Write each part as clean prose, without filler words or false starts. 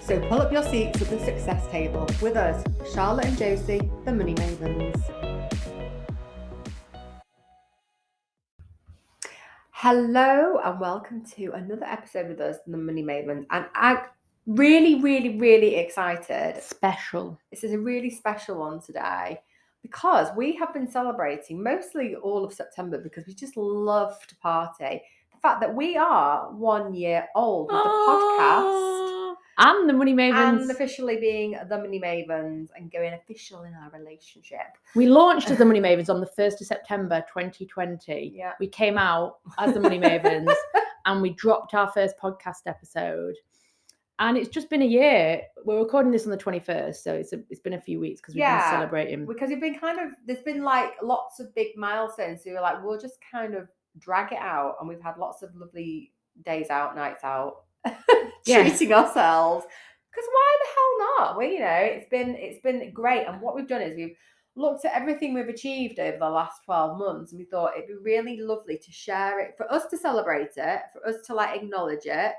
So pull up your seats at the success table with us, Charlotte and Josie, the Money Mavens. Hello and welcome to another episode with us, the Money Mavens. And I'm really excited. Special. This is a really special one today because we have been celebrating mostly all of September because we just love to party. The fact that we are 1 year old with the podcast. And the Money Mavens. And officially being the Money Mavens and going official in our relationship. We launched as the Money Mavens on the 1st of September 2020. Yeah. We came out as the Money Mavens and we dropped our first podcast episode. And it's just been a year. We're recording this on the 21st, so it's been a few weeks because we've been celebrating. Because we've been kind of, there's been like lots of big milestones. So we were like, we'll just kind of drag it out. And we've had lots of lovely days out, nights out. Treating ourselves, because why the hell not? Well, you know, it's been great, and what we've done is we've looked at everything we've achieved over the last 12 months, and we thought it'd be really lovely to share it, for us to celebrate it, for us to like acknowledge it,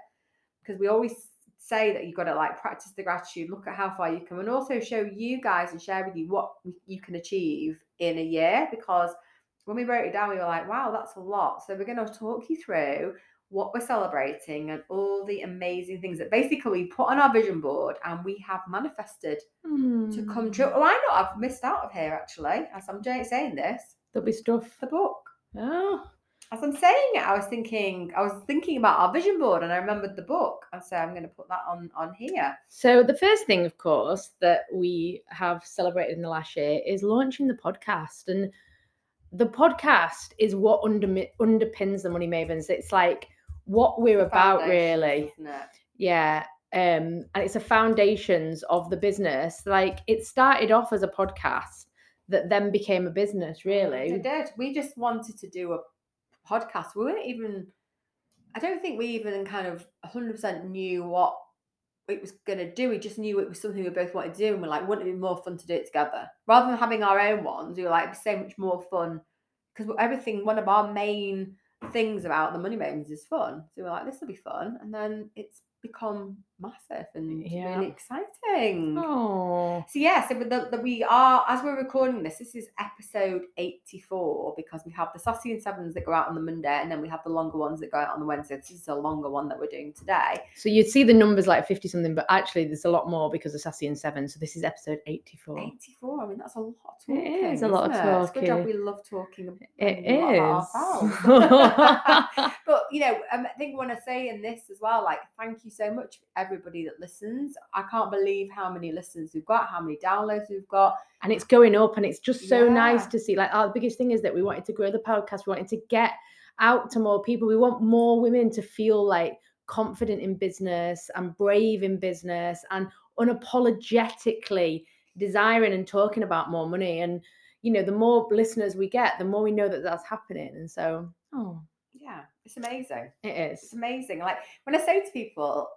because we always say that you've got to like practice the gratitude, look at how far you come, and also show you guys and share with you what you can achieve in a year. Because when we wrote it down, we were like, wow, that's a lot. So we're going to talk you through what we're celebrating and all the amazing things that basically we put on our vision board and we have manifested to come true. Oh, I know I've missed out of here actually. As I'm saying this, there'll be stuff. The book. Oh. As I'm saying it, I was thinking about our vision board and I remembered the book. And so I'm going to put that on here. So the first thing, of course, that we have celebrated in the last year is launching the podcast. And the podcast is what underpins the Money Mavens. It's like what we're about, really, isn't it? Yeah. And it's the foundations of the business. Like, it started off as a podcast that then became a business, really. It did. We just wanted to do a podcast. We weren't even, I don't think we even kind of 100% knew what it was going to do. We just knew it was something we both wanted to do, and we're like, wouldn't it be more fun to do it together rather than having our own ones? We were like, it'd be so much more fun, because one of our main things about the Money Mavens is fun. So we're like, this will be fun. And then it's become massive and really exciting. Aww. So yeah, so we are, as we're recording this is episode 84, because we have the Sassy and Sevens that go out on the Monday, and then we have the longer ones that go out on the Wednesday. This is a longer one that we're doing today. So you'd see the numbers like 50 something, but actually there's a lot more because of Sassy and Sevens. So this is episode 84. I mean, that's a lot of talking. It is a lot of talking. It's good job we love talking about ourselves. But you know, I think when I say in this as well, like, thank you so much, everybody that listens. I can't believe how many listens we've got, how many downloads we've got, and it's going up. And it's just so nice to see. Like, our biggest thing is that we wanted to grow the podcast, we wanted to get out to more people, we want more women to feel like confident in business and brave in business and unapologetically desiring and talking about more money. And you know, the more listeners we get, the more we know that that's happening. And so it's amazing. It is. It's amazing. Like, when I say to people,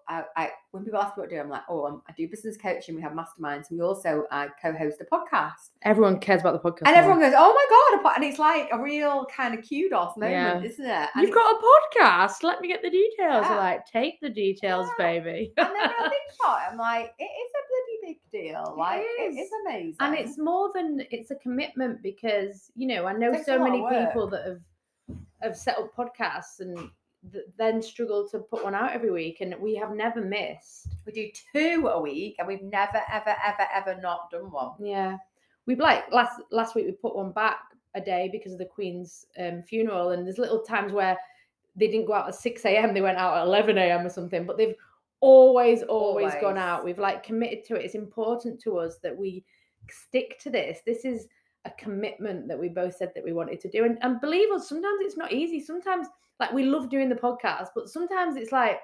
when people ask me what I do, I'm like, I do business coaching. We have masterminds. We also co-host a podcast. Everyone cares about the podcast. And everyone goes, oh my God. And it's like a real kind of kudos moment, isn't it? And you've got a podcast. Let me get the details. Yeah. Like, take the details, baby. And then when I think about it, I'm like, it is a bloody big deal. Like, it is amazing. And it's more than, it's a commitment, because, you know, I know so many people that have set up podcasts and then struggled to put one out every week, and we have never missed. We do two a week, and we've never ever not done one. Yeah, we've like last week we put one back a day because of the Queen's funeral, and there's little times where they didn't go out at 6 a.m. they went out at 11 a.m. or something, but they've always gone out. We've like committed to it. It's important to us that we stick to this is a commitment that we both said that we wanted to do. And believe us, sometimes it's not easy. Sometimes, like, we love doing the podcast, but sometimes it's like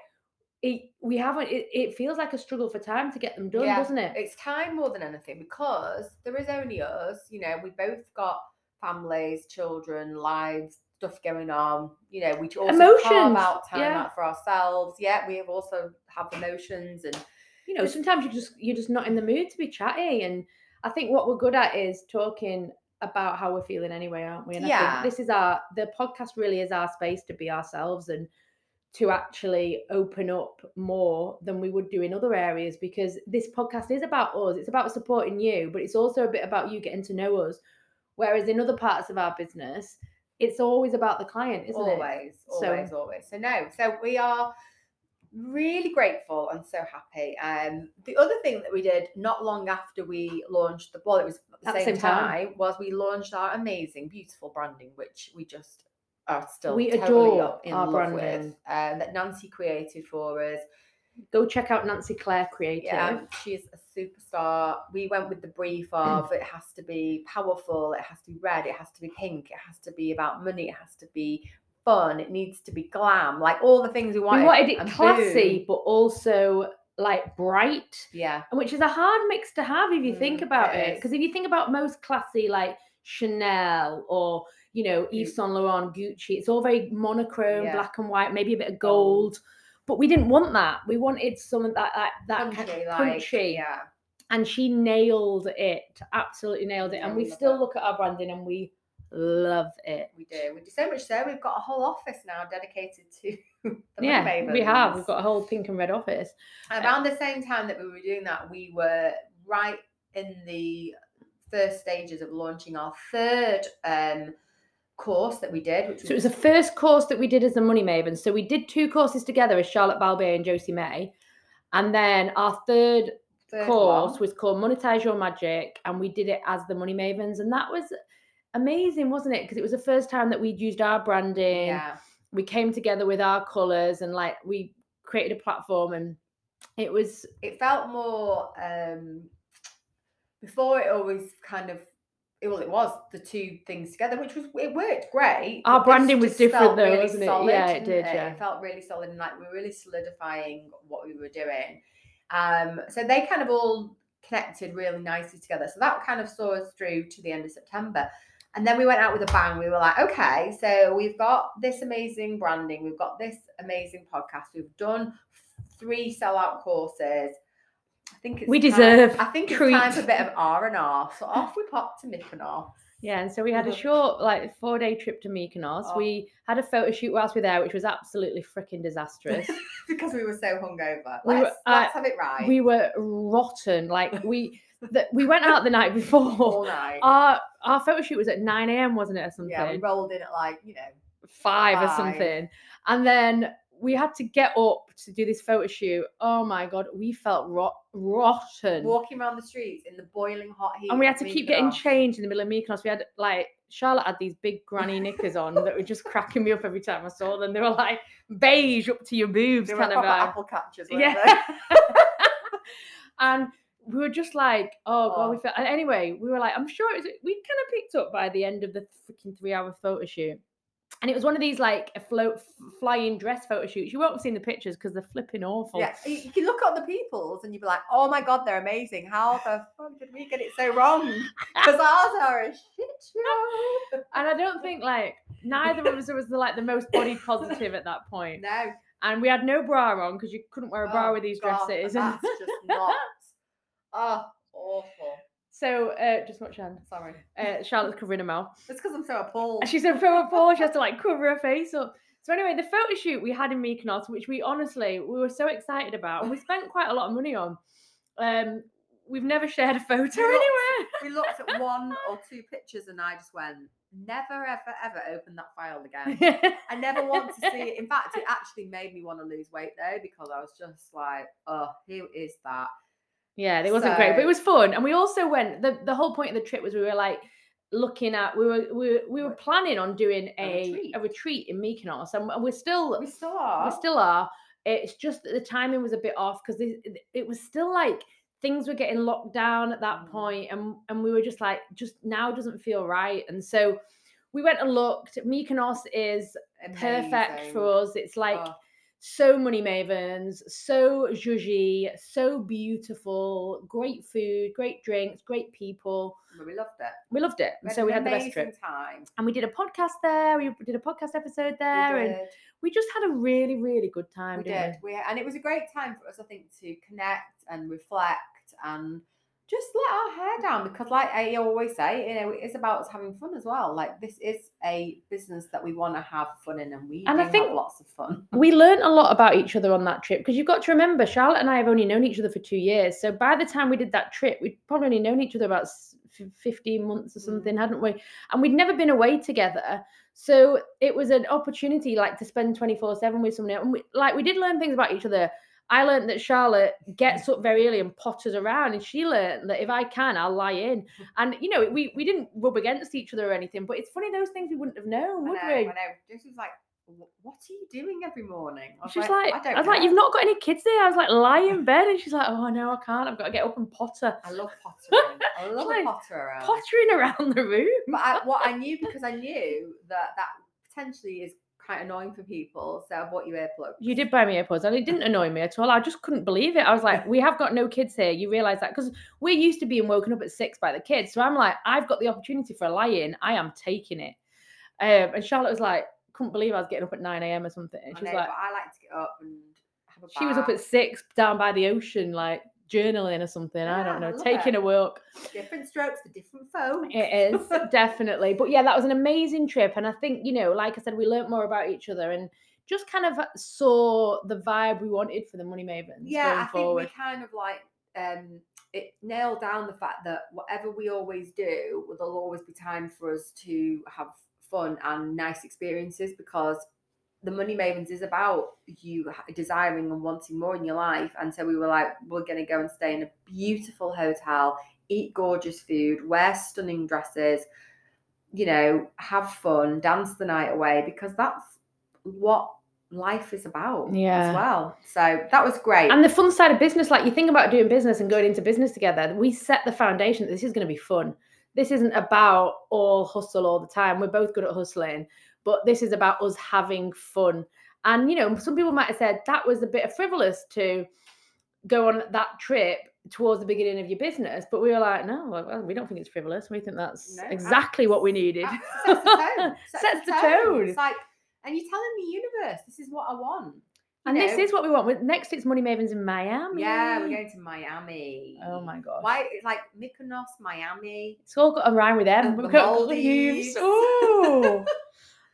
it feels like a struggle for time to get them done, doesn't it? It's time more than anything, because there is only us, you know, we both got families, children, lives, stuff going on, you know, we also carve out time out for ourselves. Yeah, we also have emotions, and you know, sometimes you're just not in the mood to be chatty. And I think what we're good at is talking about how we're feeling anyway, aren't we? And I think this is the podcast really is our space to be ourselves and to actually open up more than we would do in other areas, because this podcast is about us. It's about supporting you, but it's also a bit about you getting to know us. Whereas in other parts of our business, it's always about the client, isn't it? Always. So we are really grateful and so happy. The other thing that we did not long after we launched at the same time, was we launched our amazing, beautiful branding, which we just are still totally in love with. That Nancy created for us. Go check out Nancy Claire Creative. Yeah, she's a superstar. We went with the brief of it has to be powerful, it has to be red, it has to be pink, it has to be about money, it has to be fun, it needs to be glam, like all the things we wanted it classy, but also like bright, which is a hard mix to have if you think about it, because if you think about most classy, like Chanel or, you know, Yves Saint Laurent, Gucci, it's all very monochrome, black and white, maybe a bit of gold, but we didn't want that. We wanted something that country, and she absolutely nailed it. And we still look at our branding and we love it. We do so much. So we've got a whole office now dedicated to the Ravens. We've got a whole pink and red office. And around the same time that we were doing that, we were right in the first stages of launching our third course that we did, which was the first course that we did as the Money Mavens. So we did two courses together as Charlotte Balbier and Josie May, and then our third course was called Monetize Your Magic, and we did it as the Money Mavens, and that was amazing, wasn't it? Because it was the first time that we'd used our branding. We came together with our colors and like we created a platform, and it felt more before it always kind of it was the two things together, which was, it worked great. Our branding was different though, wasn't it? Yeah, it did. Yeah, it felt really solid, and like we were really solidifying what we were doing. So they kind of all connected really nicely together. So that kind of saw us through to the end of September. And then we went out with a bang. We were like, okay, so we've got this amazing branding. We've got this amazing podcast. We've done 3 sellout courses. I think it's time for a bit of R&R. So off we popped to Mykonos. Yeah, and so we had a short, like, 4-day trip to Mykonos. Oh. We had a photo shoot whilst we were there, which was absolutely freaking disastrous. Because we were so hungover. Let's have it right. We were rotten. Like, we went out the night before. All night. Our photo shoot was at 9 a.m, wasn't it, or something? Yeah, we rolled in at, like, you know, 5 or something. And then we had to get up to do this photo shoot. Oh my God, we felt rotten. Walking around the streets in the boiling hot heat. And we had to keep getting changed in the middle of Mykonos. We had, like, Charlotte had these big granny knickers on that were just cracking me up every time I saw them. They were like beige up to your boobs, they kind of like apple catchers, weren't they? And we were just like, oh God, we felt. And anyway, we were like, I'm sure we kind of picked up by the end of the freaking 3-hour photo shoot. And it was one of these, like, flying dress photo shoots. You won't have seen the pictures because they're flipping awful. Yeah, you can look at the peoples and you'd be like, oh my God, they're amazing. How the fuck did we get it so wrong? Because ours are a shit show. And I don't think, like, neither of us was, like, the most body positive at that point. No. And we had no bra on because you couldn't wear a bra with these dresses. That's just not. Awful. So, just watch Anne. Sorry. Charlotte's covering her mouth. That's because I'm so appalled. She's so appalled, she has to, like, cover her face up. So anyway, the photo shoot we had in Mykonos, which we were so excited about, and we spent quite a lot of money on. We've never shared a photo anywhere. We looked at 1 or 2 pictures and I just went, never, ever, ever open that file again. I never want to see it. In fact, it actually made me want to lose weight though, because I was just like, oh, who is that? Yeah, it wasn't great, but it was fun. And we also went, the whole point of the trip was we were like looking at, we were planning on doing a retreat in Mykonos, and we still are. It's just that the timing was a bit off because it was still like things were getting locked down at that point, and we were just like, just now doesn't feel right. And so we went and looked. Mykonos is amazing. Perfect for us. It's like so money mavens, so zhuzhy, so beautiful, great food, great drinks, great people. We loved it. We loved it. And so we had the best trip. Time. And we did a podcast there. We did a podcast episode there. And we just had a really, really good time. We did. And it was a great time for us, I think, to connect and reflect and just let our hair down, because like I always say, you know, it's about us having fun as well. Like, this is a business that we want to have fun in, and I think have lots of fun. We learned a lot about each other on that trip, because you've got to remember, Charlotte and I have only known each other for 2 years. So by the time we did that trip, we'd probably only known each other about 15 months or something, hadn't we? And we'd never been away together. So it was an opportunity, like, to spend 24/7 with somebody. And we did learn things about each other. I learned that Charlotte gets up very early and potters around, and she learned that if I can, I'll lie in. And, you know, we didn't rub against each other or anything, but it's funny, those things we wouldn't have known, would we? I know. This was like, what are you doing every morning? I was like, you've not got any kids there. I was like, lie in bed. And she's like, oh, no, I can't. I've got to get up and potter. I love pottering. I love pottering around. Pottering around the room. But I knew that potentially is quite annoying for people, so I bought you earplugs. You did buy me earplugs, and it didn't annoy me at all. I just couldn't believe it. I was like, we have got no kids here. You realise that? Because we're used to being woken up at 6 by the kids. So I'm like, I've got the opportunity for a lie-in. I am taking it. And Charlotte was like, couldn't believe I was getting up at 9 a.m. or something. And she was like, but I like to get up and have a bath. She was up at 6 down by the ocean, like journaling or something. Yeah, I don't know, taking a walk. Different strokes for different folks. It is, definitely. But yeah, that was an amazing trip. And I think, you know, like I said, we learned more about each other and just kind of saw the vibe we wanted for the Money Mavens. Yeah, I think we kind of like it nailed down the fact that whatever we always do, there'll always be time for us to have fun and nice experiences, because the Money Mavens is about you desiring and wanting more in your life. And so we were like, we're going to go and stay in a beautiful hotel, eat gorgeous food, wear stunning dresses, you know, have fun, dance the night away, because that's what life is about as well. So that was great. And the fun side of business, like, you think about doing business and going into business together, we set the foundation that this is going to be fun. This isn't about all hustle all the time. We're both good at hustling. But this is about us having fun. And, you know, some people might have said that was a bit frivolous to go on that trip towards the beginning of your business. But we were like, no, we don't think it's frivolous. We think that's exactly what we needed. Sets the tone. Sets the tone. It's like, and you're telling the universe, this is what I want. This is what we want. Next, it's Money Mavens in Miami. Yeah, we're going to Miami. Oh, my gosh. Why? It's like Mykonos, Miami. It's all got a rhyme with them. We've got Maldives. Oh.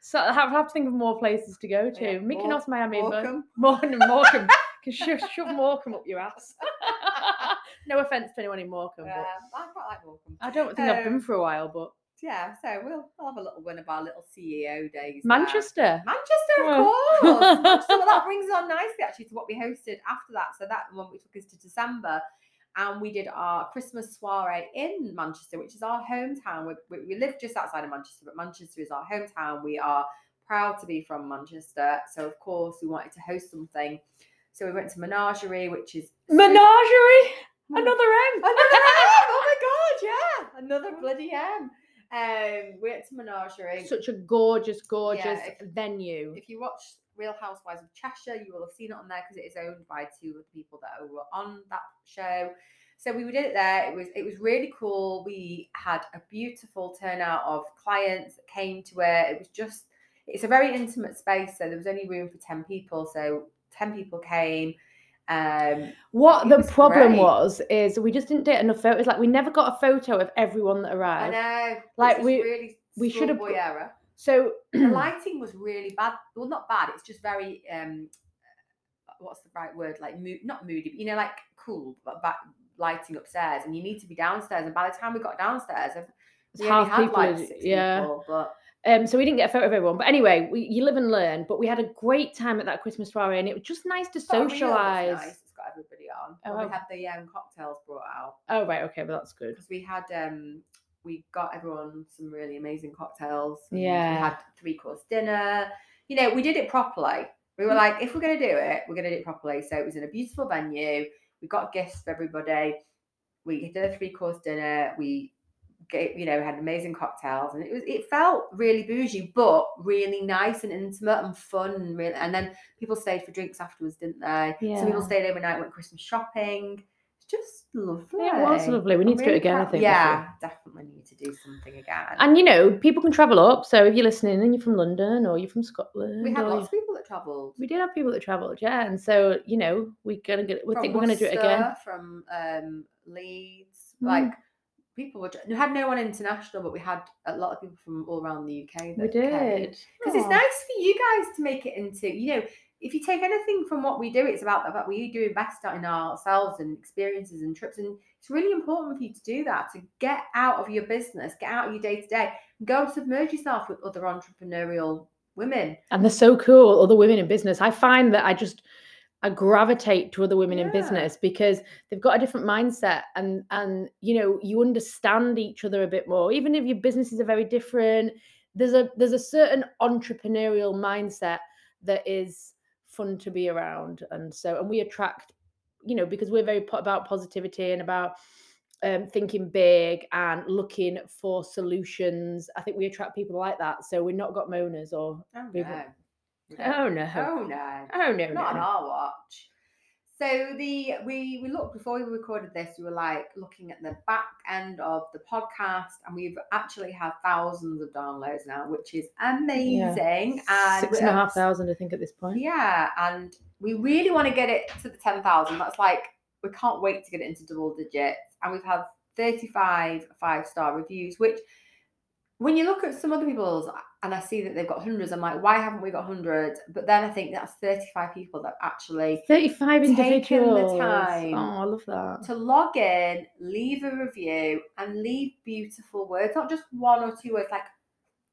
So I have to think of more places to go to. Yeah, Mykonos, Miami, Morecambe. Can shove Morecambe up your ass. No offence to anyone in Morecambe. Yeah, I quite like Morecambe. I don't think I've been for a while, but... Yeah, so we'll have a little one of our little CEO days. Manchester. Now. Manchester, of course. So that brings us on nicely, actually, to what we hosted after that. So that one, which took us to December, and we did our Christmas soiree in Manchester, which is our hometown. We live just outside of Manchester, but Manchester is our hometown. We are proud to be from Manchester. So, of course, we wanted to host something. So we went to Menagerie, which is... Menagerie? Another M. Oh, my God, yeah. Another bloody M. We went to Menagerie. Such a gorgeous venue. If you watch Real Housewives of Cheshire, you will have seen it on there, because it is owned by two of the people that were on that show. So we did it there. It was really cool. We had a beautiful turnout of clients that came to it. It was just, it's a very intimate space, so there was only room for 10 people. So 10 people came. What the problem was we just didn't get enough photos. Like, we never got a photo of everyone that arrived. I know. Like, we should have. So the lighting was really bad. Well, not bad. It's just very what's the right word? Like not moody, but, you know, like cool, but lighting upstairs, and you need to be downstairs. And by the time we got downstairs, we only had like 6 people, but. So we didn't get a photo of everyone. But anyway, you live and learn. But we had a great time at that Christmas soirée, and it was just nice to socialise. Nice. It's got everybody on. Oh. We had the cocktails brought out. Oh, right. Okay, well, that's good. Because we had, we got everyone some really amazing cocktails. Yeah. We had 3-course dinner. You know, we did it properly. We were like, if we're going to do it, we're going to do it properly. So it was in a beautiful venue. We got gifts for everybody. We did a 3-course dinner. We had amazing cocktails, and it felt really bougie, but really nice and intimate and fun. And really, and then people stayed for drinks afterwards, didn't they? Yeah. Some people stayed overnight, went Christmas shopping. Just lovely. It was lovely. We need to do it again, I think. Yeah, definitely need to do something again. And people can travel up. So if you're listening and you're from London or you're from Scotland, we had lots of people that travelled. We did have people that travelled, yeah. And so we're gonna do it again. From Leeds, people had no one international, but we had a lot of people from all around the UK. We did, because it's nice for you guys to make it into If you take anything from what we do, it's about the fact we do invest in ourselves and experiences and trips. And it's really important for you to do that, to get out of your business, get out of your day-to-day, and go and submerge yourself with other entrepreneurial women. And they're so cool, other women in business. I find that I gravitate to other women in business because they've got a different mindset and you understand each other a bit more. Even if your businesses are very different, there's a certain entrepreneurial mindset that is fun to be around, and we attract, because we're very about positivity and about thinking big and looking for solutions. I think we attract people like that, so we're not got moaners or not on our watch. So we looked before we recorded this. We were looking at the back end of the podcast, and we've actually had thousands of downloads now, which is amazing. Yeah. And 6,500, I think, at this point. Yeah, and we really want to get it to the 10,000. That's we can't wait to get it into double digits. And we've had 35 5-star reviews, which, when you look at some other people's, and I see that they've got hundreds, I'm why haven't we got hundreds? But then I think that's 35 people that actually 35 individuals taken the time. Oh, I love that. To log in, leave a review, and leave beautiful words, not just one or two words,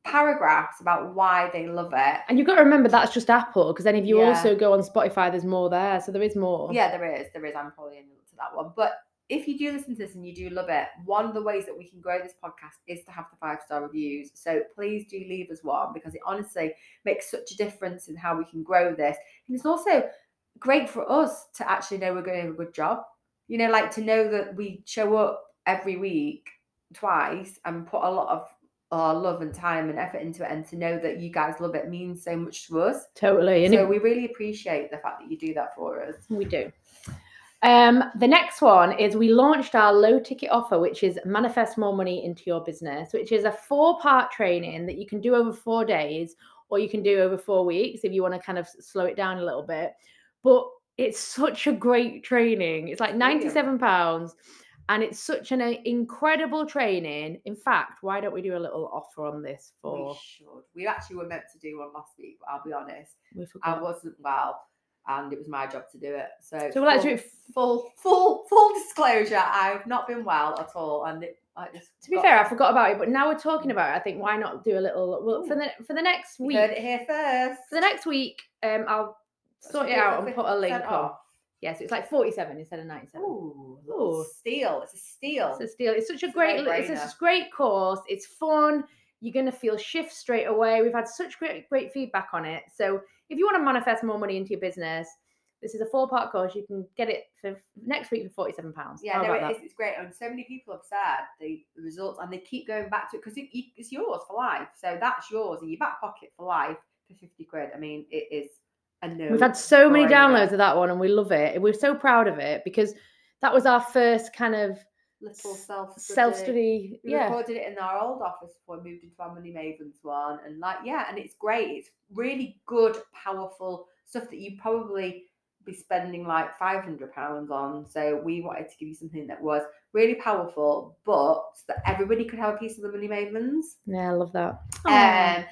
paragraphs about why they love it. And you've got to remember that's just Apple, because then if you also go on Spotify, there's more there. So there is more. Yeah, there is. I'm probably in to that one, but. If you do listen to this and you do love it, one of the ways that we can grow this podcast is to have the 5-star reviews. So please do leave us one, because it honestly makes such a difference in how we can grow this. And it's also great for us to actually know we're doing a good job. To know that we show up every week twice and put a lot of our love and time and effort into it, and to know that you guys love it means so much to us. Totally. And so we really appreciate the fact that you do that for us. We do. The next one is we launched our low ticket offer, which is Manifest More Money Into Your Business, which is a 4-part training that you can do over 4 days, or you can do over 4 weeks if you want to kind of slow it down a little bit. But it's such a great training. It's £97 and it's such an incredible training. In fact, why don't we do a little offer on this? We should. We actually were meant to do one last week, but I'll be honest, I wasn't well. And it was my job to do it. So we'll actually full disclosure, I've not been well at all, and to be fair, I forgot about it. But now we're talking about it, I think why not do a little for the next week. You heard it here first. For the next week, I'll sort it out and put a link on. Yeah, so it's 47 instead of 97. Ooh, steal! It's a steal. It's a steal. It's such a great. It's a great course. It's fun. You're going to feel shifts straight away. We've had such great feedback on it. So if you want to manifest more money into your business, this is a 4-part course. You can get it for next week for £47. Yeah, it's great. And so many people have said the results, and they keep going back to it because it's yours for life. So that's yours in your back pocket for life for 50 quid. I mean, it is a no. We've had so many downloads of that one, and we love it. We're so proud of it because that was our first kind of little self-study. We recorded it in our old office before we moved into our Money Mavens one, and and it's great. It's really good, powerful stuff that you probably be spending £500 on. So we wanted to give you something that was really powerful, but that everybody could have a piece of the Money Mavens. Yeah, I love that.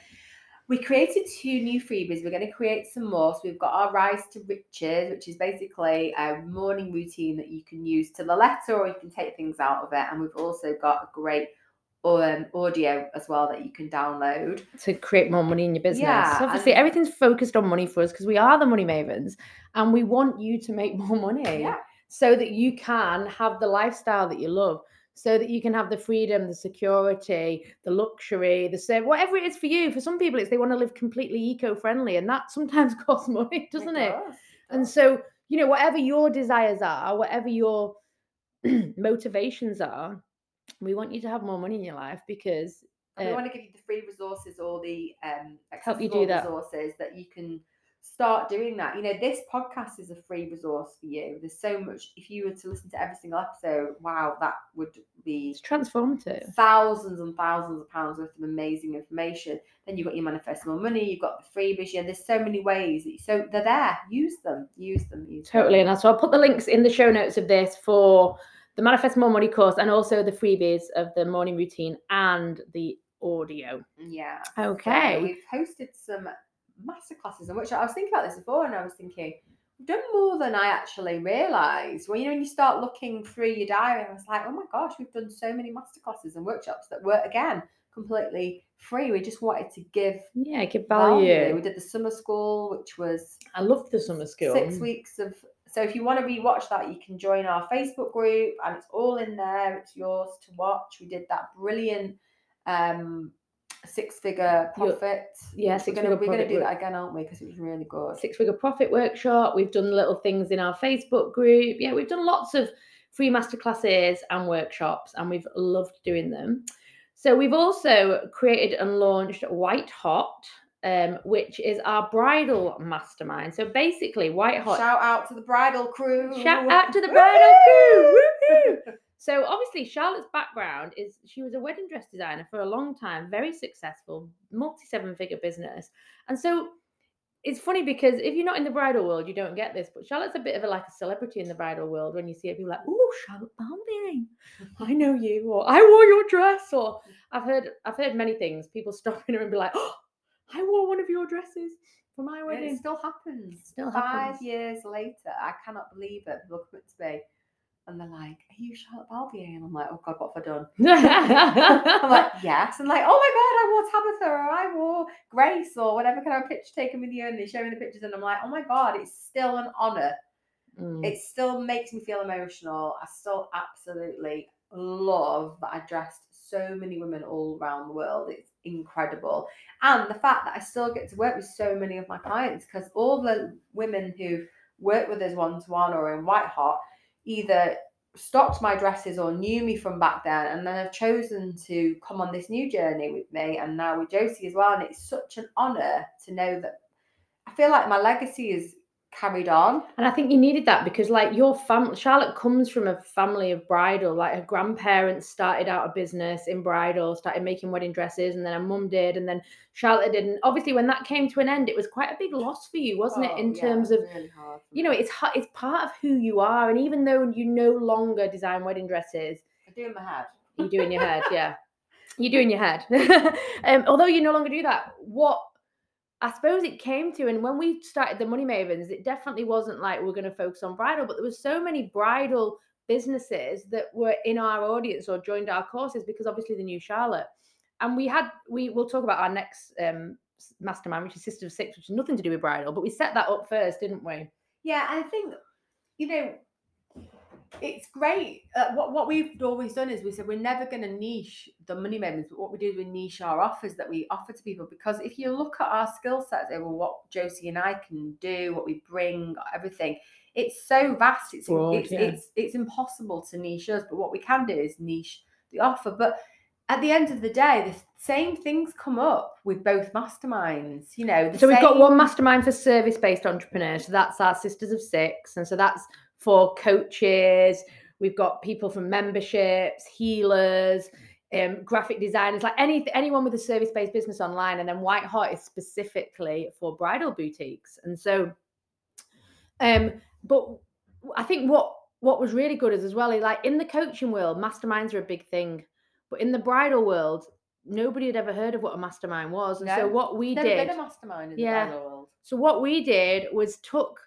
We created 2 new freebies. We're going to create some more. So we've got our Rise to Riches, which is basically a morning routine that you can use to the letter, or you can take things out of it. And we've also got a great audio as well that you can download to create more money in your business. Yeah, obviously, everything's focused on money for us because we are the Money Mavens, and we want you to make more money so that you can have the lifestyle that you love. So that you can have the freedom, the security, the luxury, whatever it is for you. For some people, it's they want to live completely eco-friendly, and that sometimes costs money, doesn't it? Does. And so, whatever your desires are, whatever your motivations are, we want you to have more money in your life because we want to give you the free resources or the accessible resources that you can start doing that. You know, this podcast is a free resource for you. There's so much. If you were to listen to every single episode, wow, that would be it's transformative. Thousands and thousands of pounds worth of amazing information. Then you've got your Manifest More Money, you've got the freebies. Yeah, there's so many ways. So they're there. Use them. Totally. And so I'll put the links in the show notes of this for the Manifest More Money course and also the freebies of the morning routine and the audio. Yeah. Okay. So we've hosted some masterclasses, in which I was thinking about this before, and I was thinking I've done more than I actually realised. Well, you know, when you start looking through your diary, I was like, oh my gosh, we've done so many masterclasses and workshops that were again completely free. We just wanted to give value. We did the summer school, which was I loved the summer school. 6 weeks of. So if you want to rewatch that, you can join our Facebook group, and it's all in there. It's yours to watch. We did that brilliant. Six-figure profit. Yeah, we're going to do that again, aren't we? Because it was really good. Six-figure profit workshop. We've done little things in our Facebook group. Yeah, we've done lots of free masterclasses and workshops, and we've loved doing them. So we've also created and launched White Hot, which is our bridal mastermind. So basically, White Hot. Shout out to the bridal crew. Woo-hoo! So obviously Charlotte's background is she was a wedding dress designer for a long time, very successful, multi-seven-figure business. And so it's funny because if you're not in the bridal world, you don't get this. But Charlotte's a bit of a celebrity in the bridal world when you see people like, oh, Charlotte Balbier, I know you, or I wore your dress, or I've heard many things. People stopping her and be like, oh, I wore one of your dresses for my wedding. It still happens. 5 years later, I cannot believe it. Look at it today. And they're like, are you Charlotte Balbier? And I'm like, oh God, what have I done? I'm like, yes. And like, oh my God, I wore Tabitha or I wore Grace or whatever. Can I have a picture taken with you? And they show me the pictures and I'm like, oh my God, it's still an honour. Mm. It still makes me feel emotional. I still absolutely love that I dressed so many women all around the world. It's incredible. And the fact that I still get to work with so many of my clients, because all the women who've worked with us one-to-one or in White Hot either stocked my dresses or knew me from back then, and then I've chosen to come on this new journey with me and now with Josie as well. And it's such an honor to know that I feel like my legacy is carried on. And I think you needed that because like Charlotte comes from a family of bridal. Like her grandparents started out a business in bridal, started making wedding dresses, and then her mum did, and then Charlotte did. And obviously when that came to an end, it was quite a big loss for you, wasn't it? Terms of, really hard, you know, it's part of who you are. And even though you no longer design wedding dresses, I do in my head. You do in your head, yeah. You do in your head. Although you no longer do that, what I suppose it came to, and when we started the Money Mavens, it definitely wasn't like we're going to focus on bridal, but there were so many bridal businesses that were in our audience or joined our courses because obviously they knew Charlotte. And we will talk about our next mastermind, which is Sister of Six, which has nothing to do with bridal, but we set that up first, didn't we? Yeah, I think, you know, it's great. What we've always done is we said we're never going to niche the Money Mavens, but what we do is we niche our offers that we offer to people, because if you look at our skill sets over what Josie and I can do, what we bring, everything, it's so vast. It's impossible to niche us, but what we can do is niche the offer. But at the end of the day, the same things come up with both masterminds, you know. We've got one mastermind for service-based entrepreneurs. So that's our Sisters of Six. And so that's for coaches. We've got people from memberships, healers, graphic designers, like anyone with a service-based business online. And then White Hot is specifically for bridal boutiques. And so, but I think what was really good is as well, like in the coaching world, masterminds are a big thing. But in the bridal world, nobody had ever heard of what a mastermind was. And so what we did... Never been a mastermind in the bridal world. So what we did was took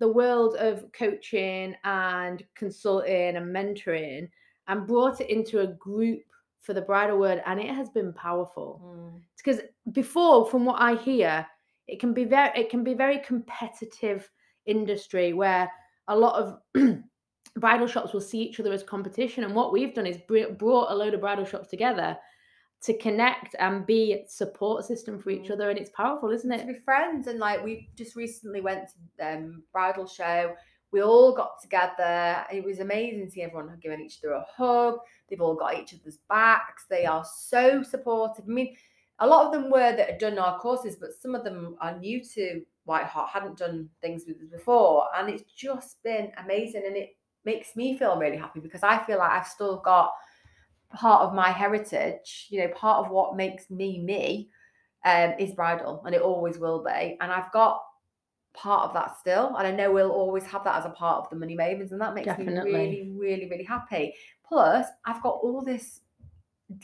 the world of coaching and consulting and mentoring and brought it into a group for the bridal world. And it has been powerful. Mm. Because before, from what I hear, it can be very competitive industry where a lot of... bridal shops will see each other as competition. And what we've done is brought a load of bridal shops together to connect and be a support system for each other. And it's powerful, isn't it? To be friends. And like we just recently went to bridal show We all got together. It was amazing to see everyone giving each other a hug. They've all got each other's backs. They are so supportive. I mean, a lot of them were that had done our courses, but some of them are new to White Hot, hadn't done things with us before. And it's just been amazing. And it makes me feel really happy because I feel like I've still got part of my heritage, you know, part of what makes me me, is bridal, and it always will be. And I've got part of that still, and I know we'll always have that as a part of the Money Mavens, and that makes me really, really, really happy. Plus, I've got all this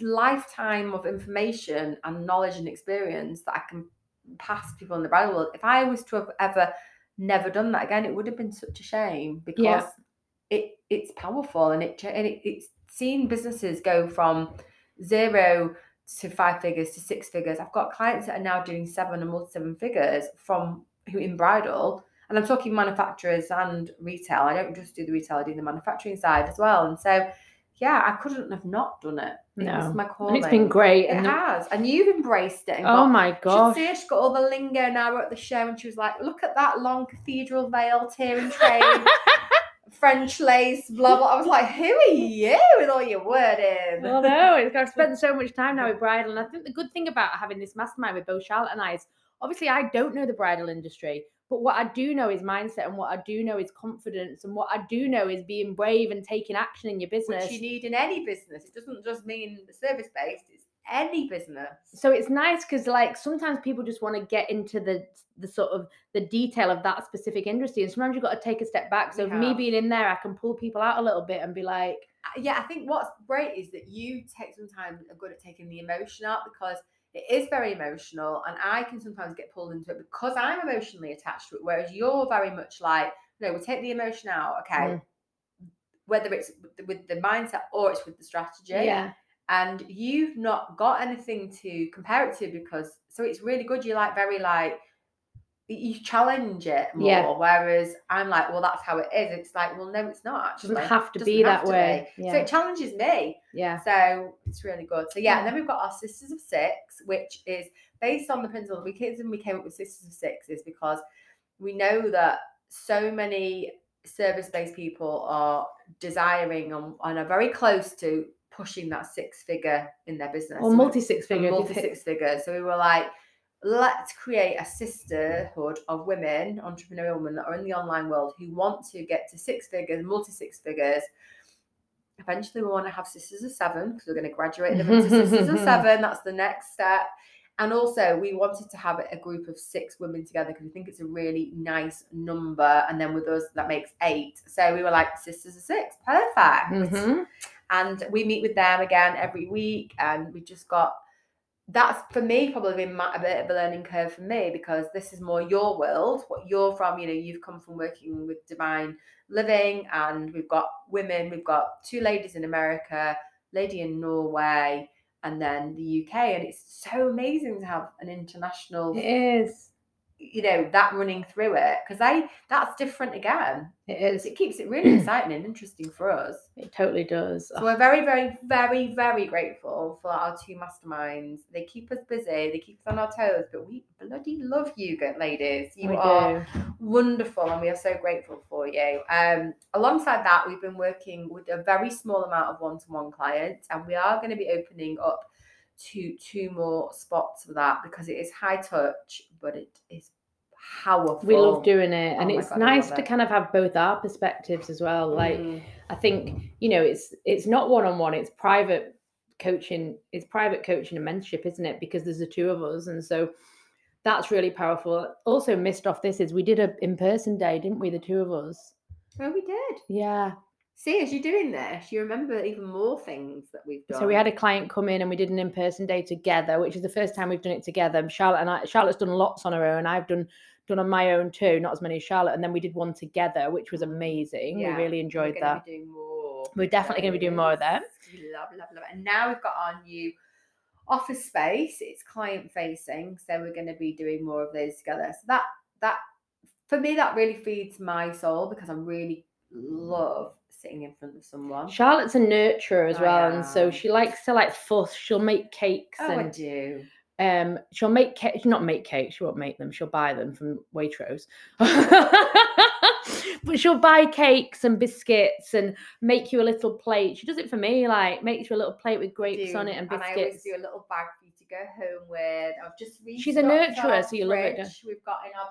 lifetime of information and knowledge and experience that I can pass people in the bridal world. If I was to have ever never done that again, it would have been such a shame, because it's powerful, and it's seen businesses go from zero to 5 figures to 6 figures. I've got clients that are now doing 7 and multi-7 figures from who in bridal, and I'm talking manufacturers and retail. I don't just do the retail, I do the manufacturing side as well. And so yeah, I couldn't have not done it. It's my calling. And it's been great. It has. And you've embraced it. And oh, my gosh. She's got all the lingo now. We're at the show and she was like, look at that long cathedral veil, tear and train, French lace, blah, blah. I was like, who are you with all your wording? Well, no, I've spent so much time now with bridal. And I think the good thing about having this mastermind with both Charlotte and I is, obviously, I don't know the bridal industry. But what I do know is mindset, and what I do know is confidence, and what I do know is being brave and taking action in your business. Which you need in any business. It doesn't just mean service-based, it's any business. So it's nice because, like, sometimes people just want to get into the sort of the detail of that specific industry. And sometimes you've got to take a step back. So me being in there, I can pull people out a little bit and be like... Yeah, I think what's great is that you take some time and are good at taking the emotion out, because... it is very emotional, and I can sometimes get pulled into it because I'm emotionally attached to it, whereas you're very much like, no, we'll take the emotion out, okay, whether it's with the mindset or it's with the strategy. Yeah. And you've not got anything to compare it to, because, so it's really good. You're like very like, you challenge it more, whereas I'm like, well, that's how it is. It's like, well, no, it's not actually. It doesn't have to be that way. Yeah. So it challenges me. Yeah. So it's really good. So yeah, and then we've got our Sisters of Six, which is based on the principle. The reason we came up with Sisters of Six is because we know that so many service-based people are desiring and are very close to pushing that 6 figure in their business. Or multi-6 figure. Multi-6 figure. So we were like, let's create a sisterhood of women, entrepreneurial women that are in the online world who want to get to 6 figures, multi-6 figures. Eventually, we want to have sisters of 7, because we're going to graduate them into sisters of 7. That's the next step. And also, we wanted to have a group of 6 women together, because we think it's a really nice number. And then with us, that makes 8. So we were like, sisters of 6, perfect. And we meet with them again every week, and we just got... That's, for me, probably been a bit of a learning curve for me, because this is more your world, what you're from. You know, you've come from working with Divine Living, and we've got women. We've got 2 ladies in America, lady in Norway, and then the UK. And it's so amazing to have an international... It is. You know, that running through it, because that's different again. It is. It keeps it really exciting and interesting for us. It totally does. So we're very, very, very, very grateful for our 2 masterminds. They keep us busy. They keep us on our toes. But we bloody love you, good ladies. You are wonderful, and we are so grateful for you. Alongside that, we've been working with a very small amount of one-to-one clients, and we are going to be opening up to 2 more spots for that, because it is high touch, but it is powerful. We love doing it. And it's nice to kind of have both our perspectives as well. Like, I think, you know, it's not one-on-one, it's private coaching. It's private coaching and mentorship, isn't it? Because there's the 2 of us. And so that's really powerful. Also missed off this is we did a in-person day, didn't we, the 2 of us? Oh, we did. Yeah. See, as you're doing this, you remember even more things that we've done. So we had a client come in and we did an in-person day together, which is the first time we've done it together. Charlotte's done lots on her own. I've done on my own too, not as many as Charlotte. And then we did one together, which was amazing. Yeah, we really enjoyed that. We're definitely going to be doing more of that. Love. And now we've got our new office space. It's client-facing, so we're going to be doing more of those together. So that for me, that really feeds my soul, because I really love sitting in front of someone. Charlotte's a nurturer as well, and so she likes to fuss. She'll make cakes. Oh, and I do. She'll make cake, not make cakes, she won't make them, she'll buy them from Waitrose. But she'll buy cakes and biscuits and make you a little plate. She does it for me, like makes you a little plate with grapes on it and biscuits. And I always do a little bag for you to go home with. I've just reached She's a nurturer, so you love it. We've got in our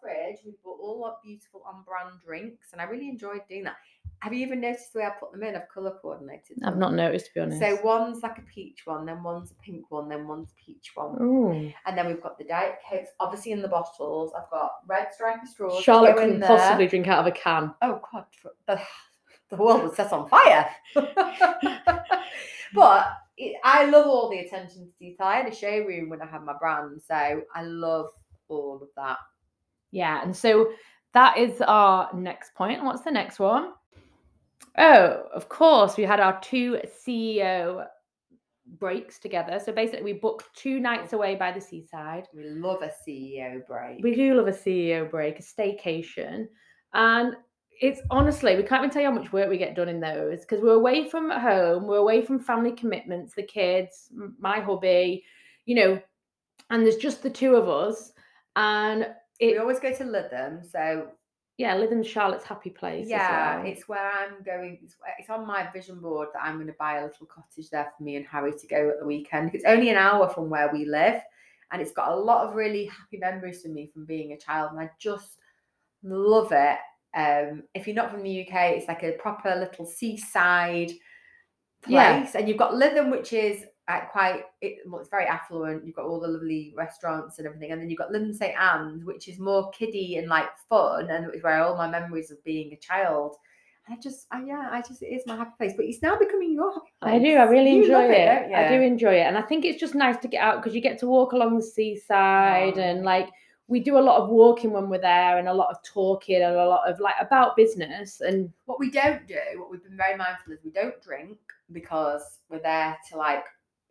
fridge, we've got all our beautiful on brand drinks, and I really enjoyed doing that. Have you even noticed the way I put them in? I've colour coordinated them. I've not noticed, to be honest. So one's like a peach one, then one's a pink one, then one's a peach one. Ooh. And then we've got the Diet Cokes, obviously in the bottles. I've got red stripy straws. Charlotte couldn't possibly drink out of a can. Oh, God. The world was set on fire. But I love all the attention to detail. I had a showroom when I had my brand, so I love all of that. Yeah, and so that is our next point. What's the next one? Oh, of course, we had our 2 CEO breaks together. So basically, we booked 2 nights away by the seaside. We love a CEO break. We do love a CEO break, a staycation. And it's honestly, we can't even tell you how much work we get done in those, because we're away from home, we're away from family commitments, the kids, my hubby, you know, and there's just the 2 of us. And we always go to Lytham, so... Yeah, Lytham, Charlotte's happy place. Yeah, well. It's where I'm going. It's on my vision board that I'm going to buy a little cottage there for me and Harry to go at the weekend. It's only an hour from where we live, and it's got a lot of really happy memories for me from being a child, and I just love it. If you're not from the UK, it's like a proper little seaside place, and you've got Lytham, which is it's very affluent. You've got all the lovely restaurants and everything, and then you've got Lytham St Anne's, which is more kiddie and like fun, and it was where all my memories of being a child. And it is my happy place. But it's now becoming your happy place. I do. I really enjoy it. Don't you? I do enjoy it, and I think it's just nice to get out because you get to walk along the seaside, and like we do a lot of walking when we're there, and a lot of talking, and a lot of like about business. And what we don't do, what we've been very mindful is we don't drink because we're there to like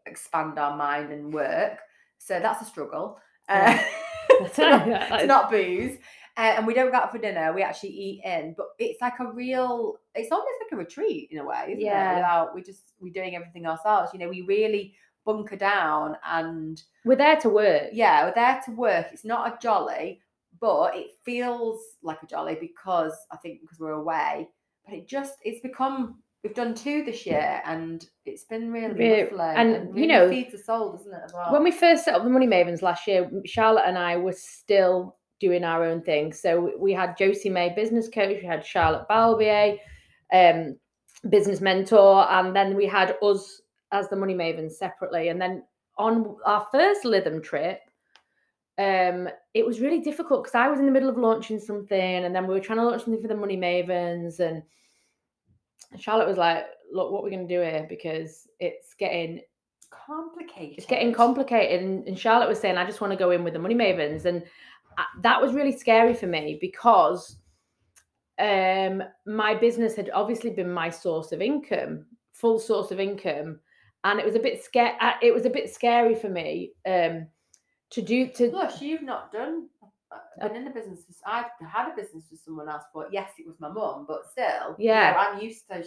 expand our mind and work, so that's a struggle. It's not booze, and we don't go out for dinner, we actually eat in, but it's like it's almost like a retreat in a way, isn't it? We're doing everything ourselves, you know. We really bunker down, and we're there to work. We're there to work. It's not a jolly, but it feels like a jolly because we're away. But it's become, we've done 2 this year, and it's been really lovely. And really, you know, feeds the soul, doesn't it, as well? When we first set up the Money Mavens last year, Charlotte and I were still doing our own thing. So we had Josie May, business coach, we had Charlotte Balbier, business mentor, and then we had us as the Money Mavens separately. And then on our first Lytham trip, it was really difficult because I was in the middle of launching something, and then we were trying to launch something for the Money Mavens, and Charlotte was like, look, what we're going to do here, because it's getting complicated. And Charlotte was saying, I just want to go in with the Money Mavens. And that was really scary for me because my business had obviously been my source of income, full source of income. And it was a bit scary for me to do. Gosh, you've not done. I've been in the business. I've had a business with someone else, but yes, it was my mum, but still, you know, I'm used to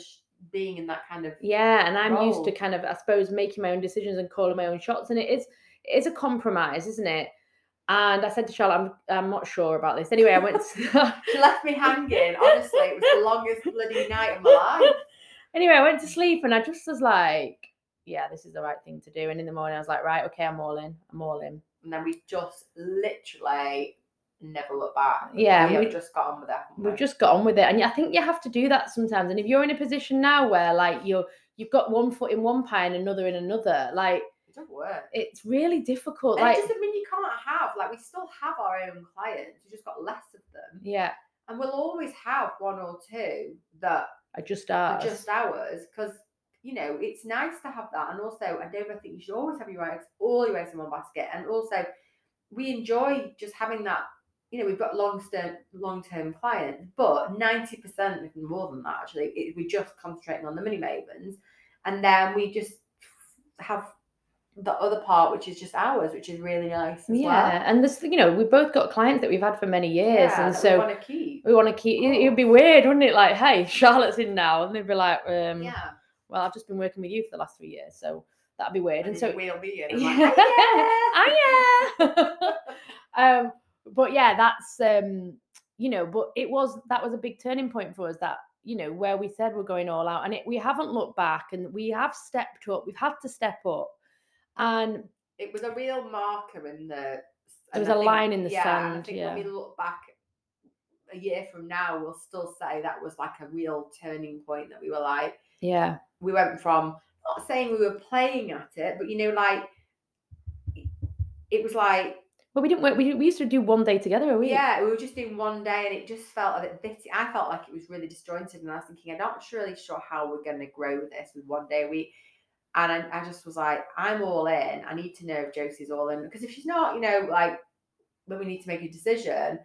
being in that kind of and I'm used to kind of, I suppose, making my own decisions and calling my own shots, and it is a compromise, isn't it? And I said to Charlotte, I'm not sure about this. Anyway, I went to... She left me hanging, honestly. It was the longest bloody night of my life. Anyway, I went to sleep, and I just was like, yeah, this is the right thing to do. And in the morning I was like, right, okay, I'm all in. And then we just literally never look back. We've just got on with it. We've just got on with it, and I think you have to do that sometimes. And if you're in a position now where like you've got one foot in one pie and another in another, like it doesn't work. It's really difficult. And like, it doesn't mean you can't have, like, we still have our own clients. You just got less of them. Yeah, and we'll always have 1 or 2 that are just ours. Because, you know, it's nice to have that. And also, I don't think you should always have all your eggs in one basket. And also, we enjoy just having that. You know, we've got long-term clients, but 90%, more than that actually, we're just concentrating on the Money Mavens, and then we just have the other part, which is just ours, which is really nice as well. And this, you know, we've both got clients that we've had for many years, and so we want to keep. It would be weird, wouldn't it? Like, hey, Charlotte's in now, and they'd be like, well, I've just been working with you for the last 3 years, so that'd be weird. And so we'll be in. Yeah. But yeah, that's you know, but it was, that was a big turning point for us, that, you know, where we said we're going all out, and we haven't looked back, and we have stepped up. We've had to step up, and it was a real marker in the. There was a line in the sand. I think when we look back a year from now, we'll still say that was like a real turning point, that we were like, yeah, we went from not saying we were playing at it, but, you know, like it was like. Well, we didn't work. We used to do one day together a week. Yeah, we were just doing one day, and it just felt a bit bitty. I felt like it was really disjointed, and I was thinking, I'm not really sure how we're going to grow this with one day a week. And I just was like, I'm all in. I need to know if Josie's all in, because if she's not, you know, like, then we need to make a decision.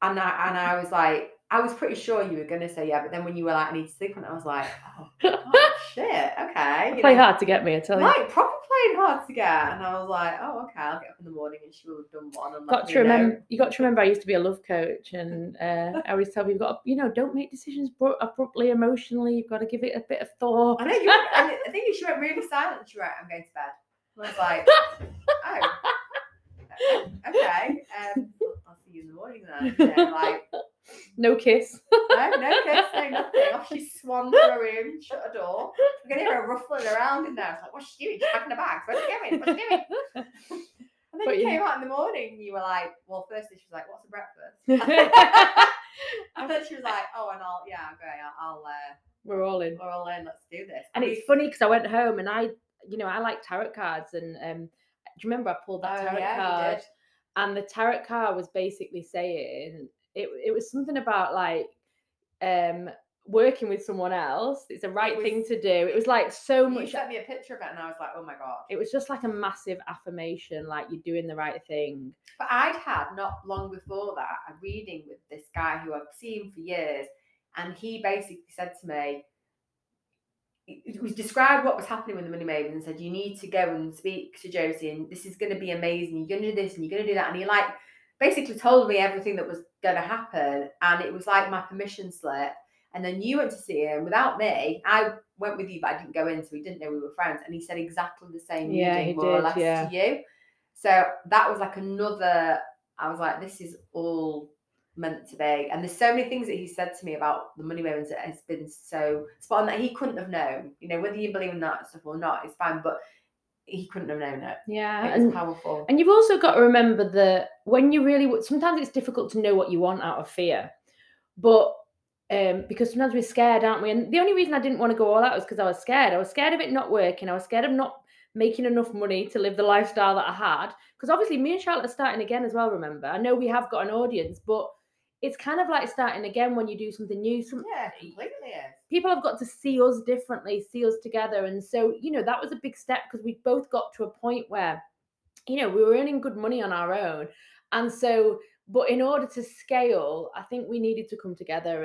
And I was like, I was pretty sure you were going to say yeah, but then when you were like, I need to sleep on it, I was like, oh shit, okay. Play hard to get me, I tell you. Like, proper playing hard to get. And I was like, oh, okay, I'll get up in the morning, and she will have done one. And you got to remember, I used to be a love coach, and I always tell people, you know, don't make decisions abruptly, emotionally. You've got to give it a bit of thought. I know, I think she went really silent. She went, I'm going to bed. And I was like, oh, okay. I'll see you in the morning then. Yeah, like, no kiss. No kiss, no nothing. Off she swanned to her room, shut her door. I'm going to hear her ruffling around in there. I was like, what's she doing? She's packing her bags. Where's she going? What's she doing? And then you came out in the morning, and you were like, well, firstly, she was like, what's for breakfast? And then she was like, oh, and we're all in. We're all in. Let's do this. And it's funny, because I went home, and I like tarot cards. And do you remember I pulled that tarot card? You did. And the tarot card was basically saying, it was something about like working with someone else. It's the right thing to do. It was like so much. You sent me a picture of it, and I was like, oh my God. It was just like a massive affirmation, like you're doing the right thing. But I'd had, not long before that, a reading with this guy who I've seen for years. And he basically said to me, it was described what was happening with the Money Mavens, and said, you need to go and speak to Josie, and this is going to be amazing. You're going to do this, and you're going to do that. And he like basically told me everything that was going to happen, and it was like my permission slip. And then you went to see him without me. I went with you, but I didn't go in, so we didn't know we were friends. And he said exactly the same reading, more or less, to you. So that was like another, I was like, this is all meant to be. And there's so many things that he said to me about the Money Mavens that has been so spot on, that he couldn't have known, you know, whether you believe in that stuff or not, it's fine, but he couldn't have known it. Yeah, it's powerful. And you've also got to remember that when you really, sometimes it's difficult to know what you want out of fear, but because sometimes we're scared, aren't we? And the only reason I didn't want to go all out was because I was scared. I was scared of it not working. I was scared of not making enough money to live the lifestyle that I had, because obviously me and Charlotte are starting again as well. Remember, I know we have got an audience, but it's kind of like starting again when you do something new. Yeah, completely. People have got to see us differently, see us together. And so, you know, that was a big step, because we both got to a point where, you know, we were earning good money on our own. And so, but in order to scale, I think we needed to come together,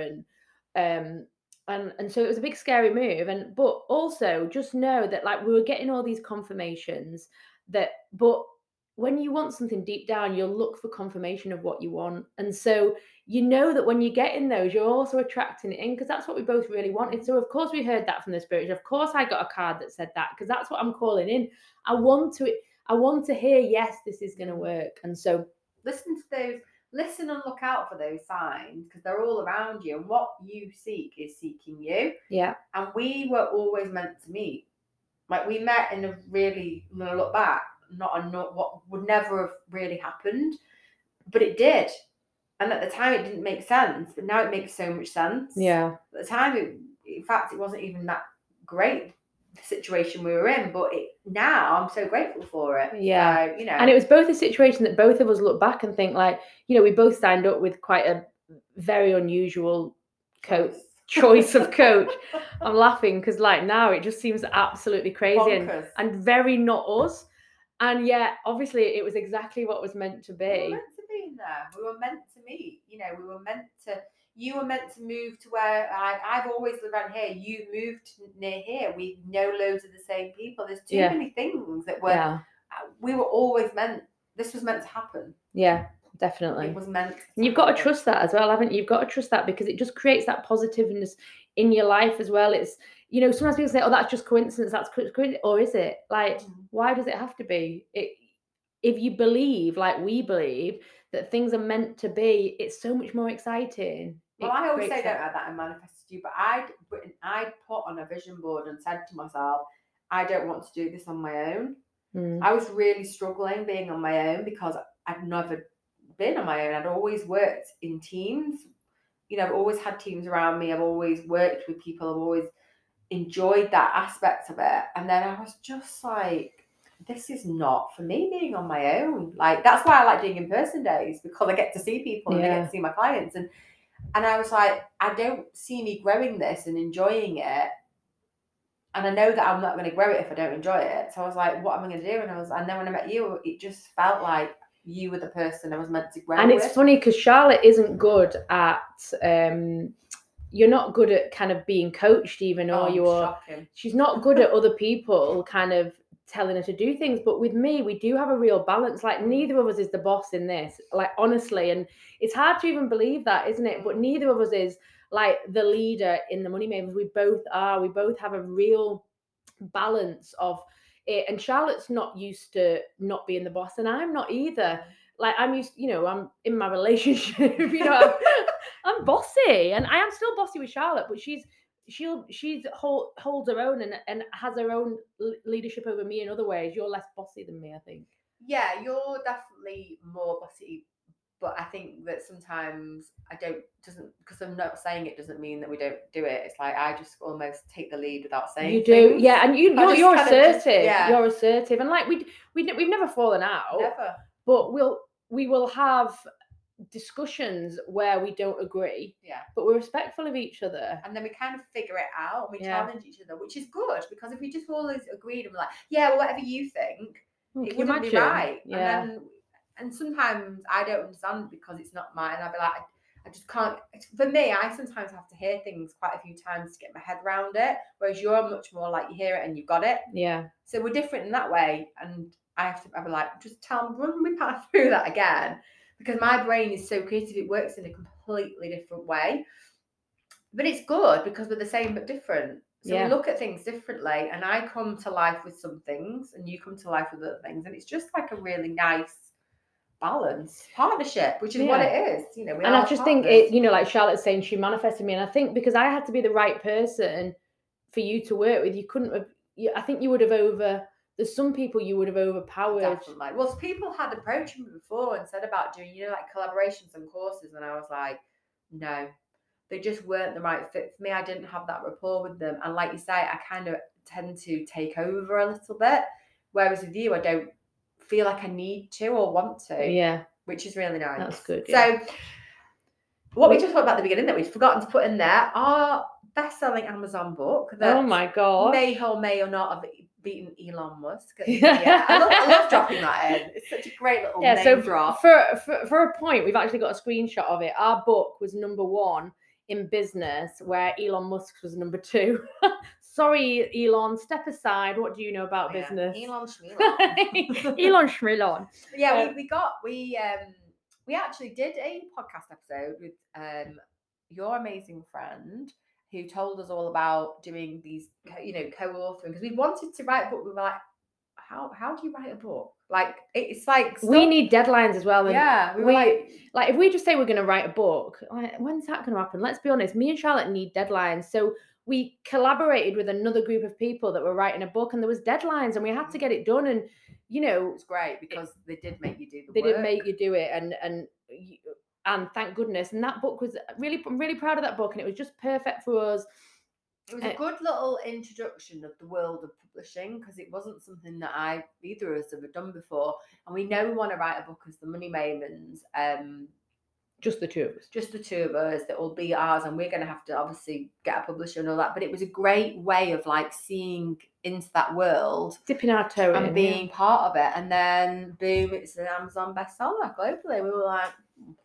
and so it was a big scary move. And, but also just know that like we were getting all these confirmations that, but when you want something deep down, you'll look for confirmation of what you want. And so you know that when you get in those, you're also attracting it in, because that's what we both really wanted. So of course we heard that from the spirit. Of course I got a card that said that, because that's what I'm calling in. I want to hear, yes, this is going to work. And so listen and look out for those signs, because they're all around you. And what you seek is seeking you. Yeah. And we were always meant to meet. Like we met in a really, when I look back, not what would never have really happened, but it did. And at the time it didn't make sense, but now it makes so much sense. Yeah, at the time in fact it wasn't even that great, the situation we were in, but now I'm so grateful for it. Yeah, so, you know, and it was both a situation that both of us look back and think, like, you know, we both signed up with quite a very unusual choice of coach. I'm laughing because like now it just seems absolutely crazy and very not us. And yeah, obviously it was exactly what was meant to be. We were meant to be there. We were meant to meet. You know, you were meant to move to where I've always lived around here. You moved near here. We know loads of the same people. There's too many things that were, we were always meant, this was meant to happen. Yeah, definitely. It was meant to happen. And you've got to trust that as well, haven't you? You've got to trust that, because it just creates that positiveness in your life as well. It's you know, sometimes people say, oh, that's just coincidence, that's coincidence, or is it? Like, why does it have to be? If you believe, like we believe, that things are meant to be, it's so much more exciting. Well, I always say don't have that in Manifest You, but I'd put on a vision board and said to myself, I don't want to do this on my own. I was really struggling being on my own because I'd never been on my own. I'd always worked in teams. You know, I've always had teams around me. I've always worked with people. I've always enjoyed that aspect of it. And then I was just like, this is not for me being on my own. Like, that's why I like doing in-person days, because I get to see people and I get to see my clients. And I was like, I don't see me growing this and enjoying it. And I know that I'm not going to grow it if I don't enjoy it. So I was like, what am I going to do? And I was, and then when I met you, it just felt like you were the person I was meant to grow with. And it's funny because Charlotte isn't good at, you're not good at kind of being coached even, or she's not good at other people kind of telling her to do things. But with me, we do have a real balance. Like, neither of us is the boss in this, like, honestly. And it's hard to even believe that, isn't it? But neither of us is like the leader in the money makers. We both are. We both have a real balance of it. And Charlotte's not used to not being the boss, and I'm not either. Like, I'm used, you know, I'm in my relationship, you know, I'm bossy, and I am still bossy with Charlotte, but she holds her own and has her own leadership over me in other ways. You're less bossy than me, I think. Yeah, you're definitely more bossy. But I think that sometimes because I'm not saying it doesn't mean that we don't do it. It's like, I just almost take the lead without saying you do things. Yeah. And you're assertive. You're assertive. And like, we've never fallen out. Never. But we will have discussions where we don't agree. Yeah. But we're respectful of each other. And then we kind of figure it out, and we challenge each other, which is good, because if we just always agreed and we're like, yeah, well, whatever you think, it wouldn't be right. Yeah. And sometimes I don't understand because it's not mine. I'll be like, I just can't. For me, I sometimes have to hear things quite a few times to get my head around it, whereas you're much more like you hear it and you got it. Yeah. So we're different in that way. And I'll be like, just run me path through that again, because my brain is so creative. It works in a completely different way. But it's good because we're the same but different. So we look at things differently, and I come to life with some things and you come to life with other things. And it's just like a really nice balance, partnership, which is what it is, you know. And I just think it, you know, like Charlotte's saying, she manifested me, and I think because I had to be the right person for you to work with, you couldn't have. I think you would have there's some people you would have overpowered. Definitely. Well, people had approached me before and said about doing, you know, like collaborations and courses, and I was like, no, they just weren't the right fit for me. I didn't have that rapport with them, and like you say, I kind of tend to take over a little bit, whereas with you, I don't feel like I need to or want to, which is really nice. That's good. Yeah. So what we just talked about at the beginning that we'd forgotten to put in there, our best-selling Amazon book that may or may not have beaten Elon Musk. Yeah, I love dropping that in. It's such a great little name drop. For a point, we've actually got a screenshot of it. Our book was number 1 in business, where Elon Musk's was number 2. Sorry, Elon, step aside. What do you know about business? Elon Schmilon. Elon Schmilon. Yeah, we actually did a podcast episode with your amazing friend who told us all about doing these, you know, co-authoring, because we wanted to write a book. We were like, how do you write a book? Like, it's like we need deadlines as well. And we were like if we just say we're going to write a book, like, when's that going to happen? Let's be honest. Me and Charlotte need deadlines, so we collaborated with another group of people that were writing a book, and there was deadlines, and we had to get it done. And you know, it's great because they did make you do the work. They did make you do it, and thank goodness. And that book was really, I'm really proud of that book, and it was just perfect for us. It was a good little introduction of the world of publishing, because it wasn't something that either of us have done before. And we know we want to write a book as the Money Maimans. Just the two of us. That will be ours, and we're going to have to obviously get a publisher and all that. But it was a great way of like seeing into that world, dipping our toe in, and being part of it. And then boom, it's an Amazon bestseller globally. We were like,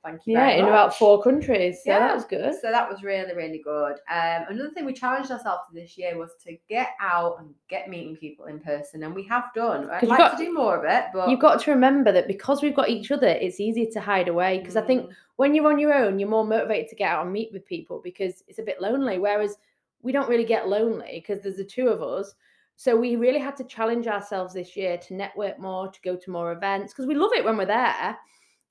thank you very much. Yeah, in about 4 countries. So that was good. So that was really, really good. Another thing we challenged ourselves to this year was to get out and get meeting people in person. And we have done. I'd like to do more of it. But you've got to remember that because we've got each other, it's easier to hide away. Because I think when you're on your own, you're more motivated to get out and meet with people because it's a bit lonely. Whereas we don't really get lonely because there's the two of us. So we really had to challenge ourselves this year to network more, to go to more events, because we love it when we're there.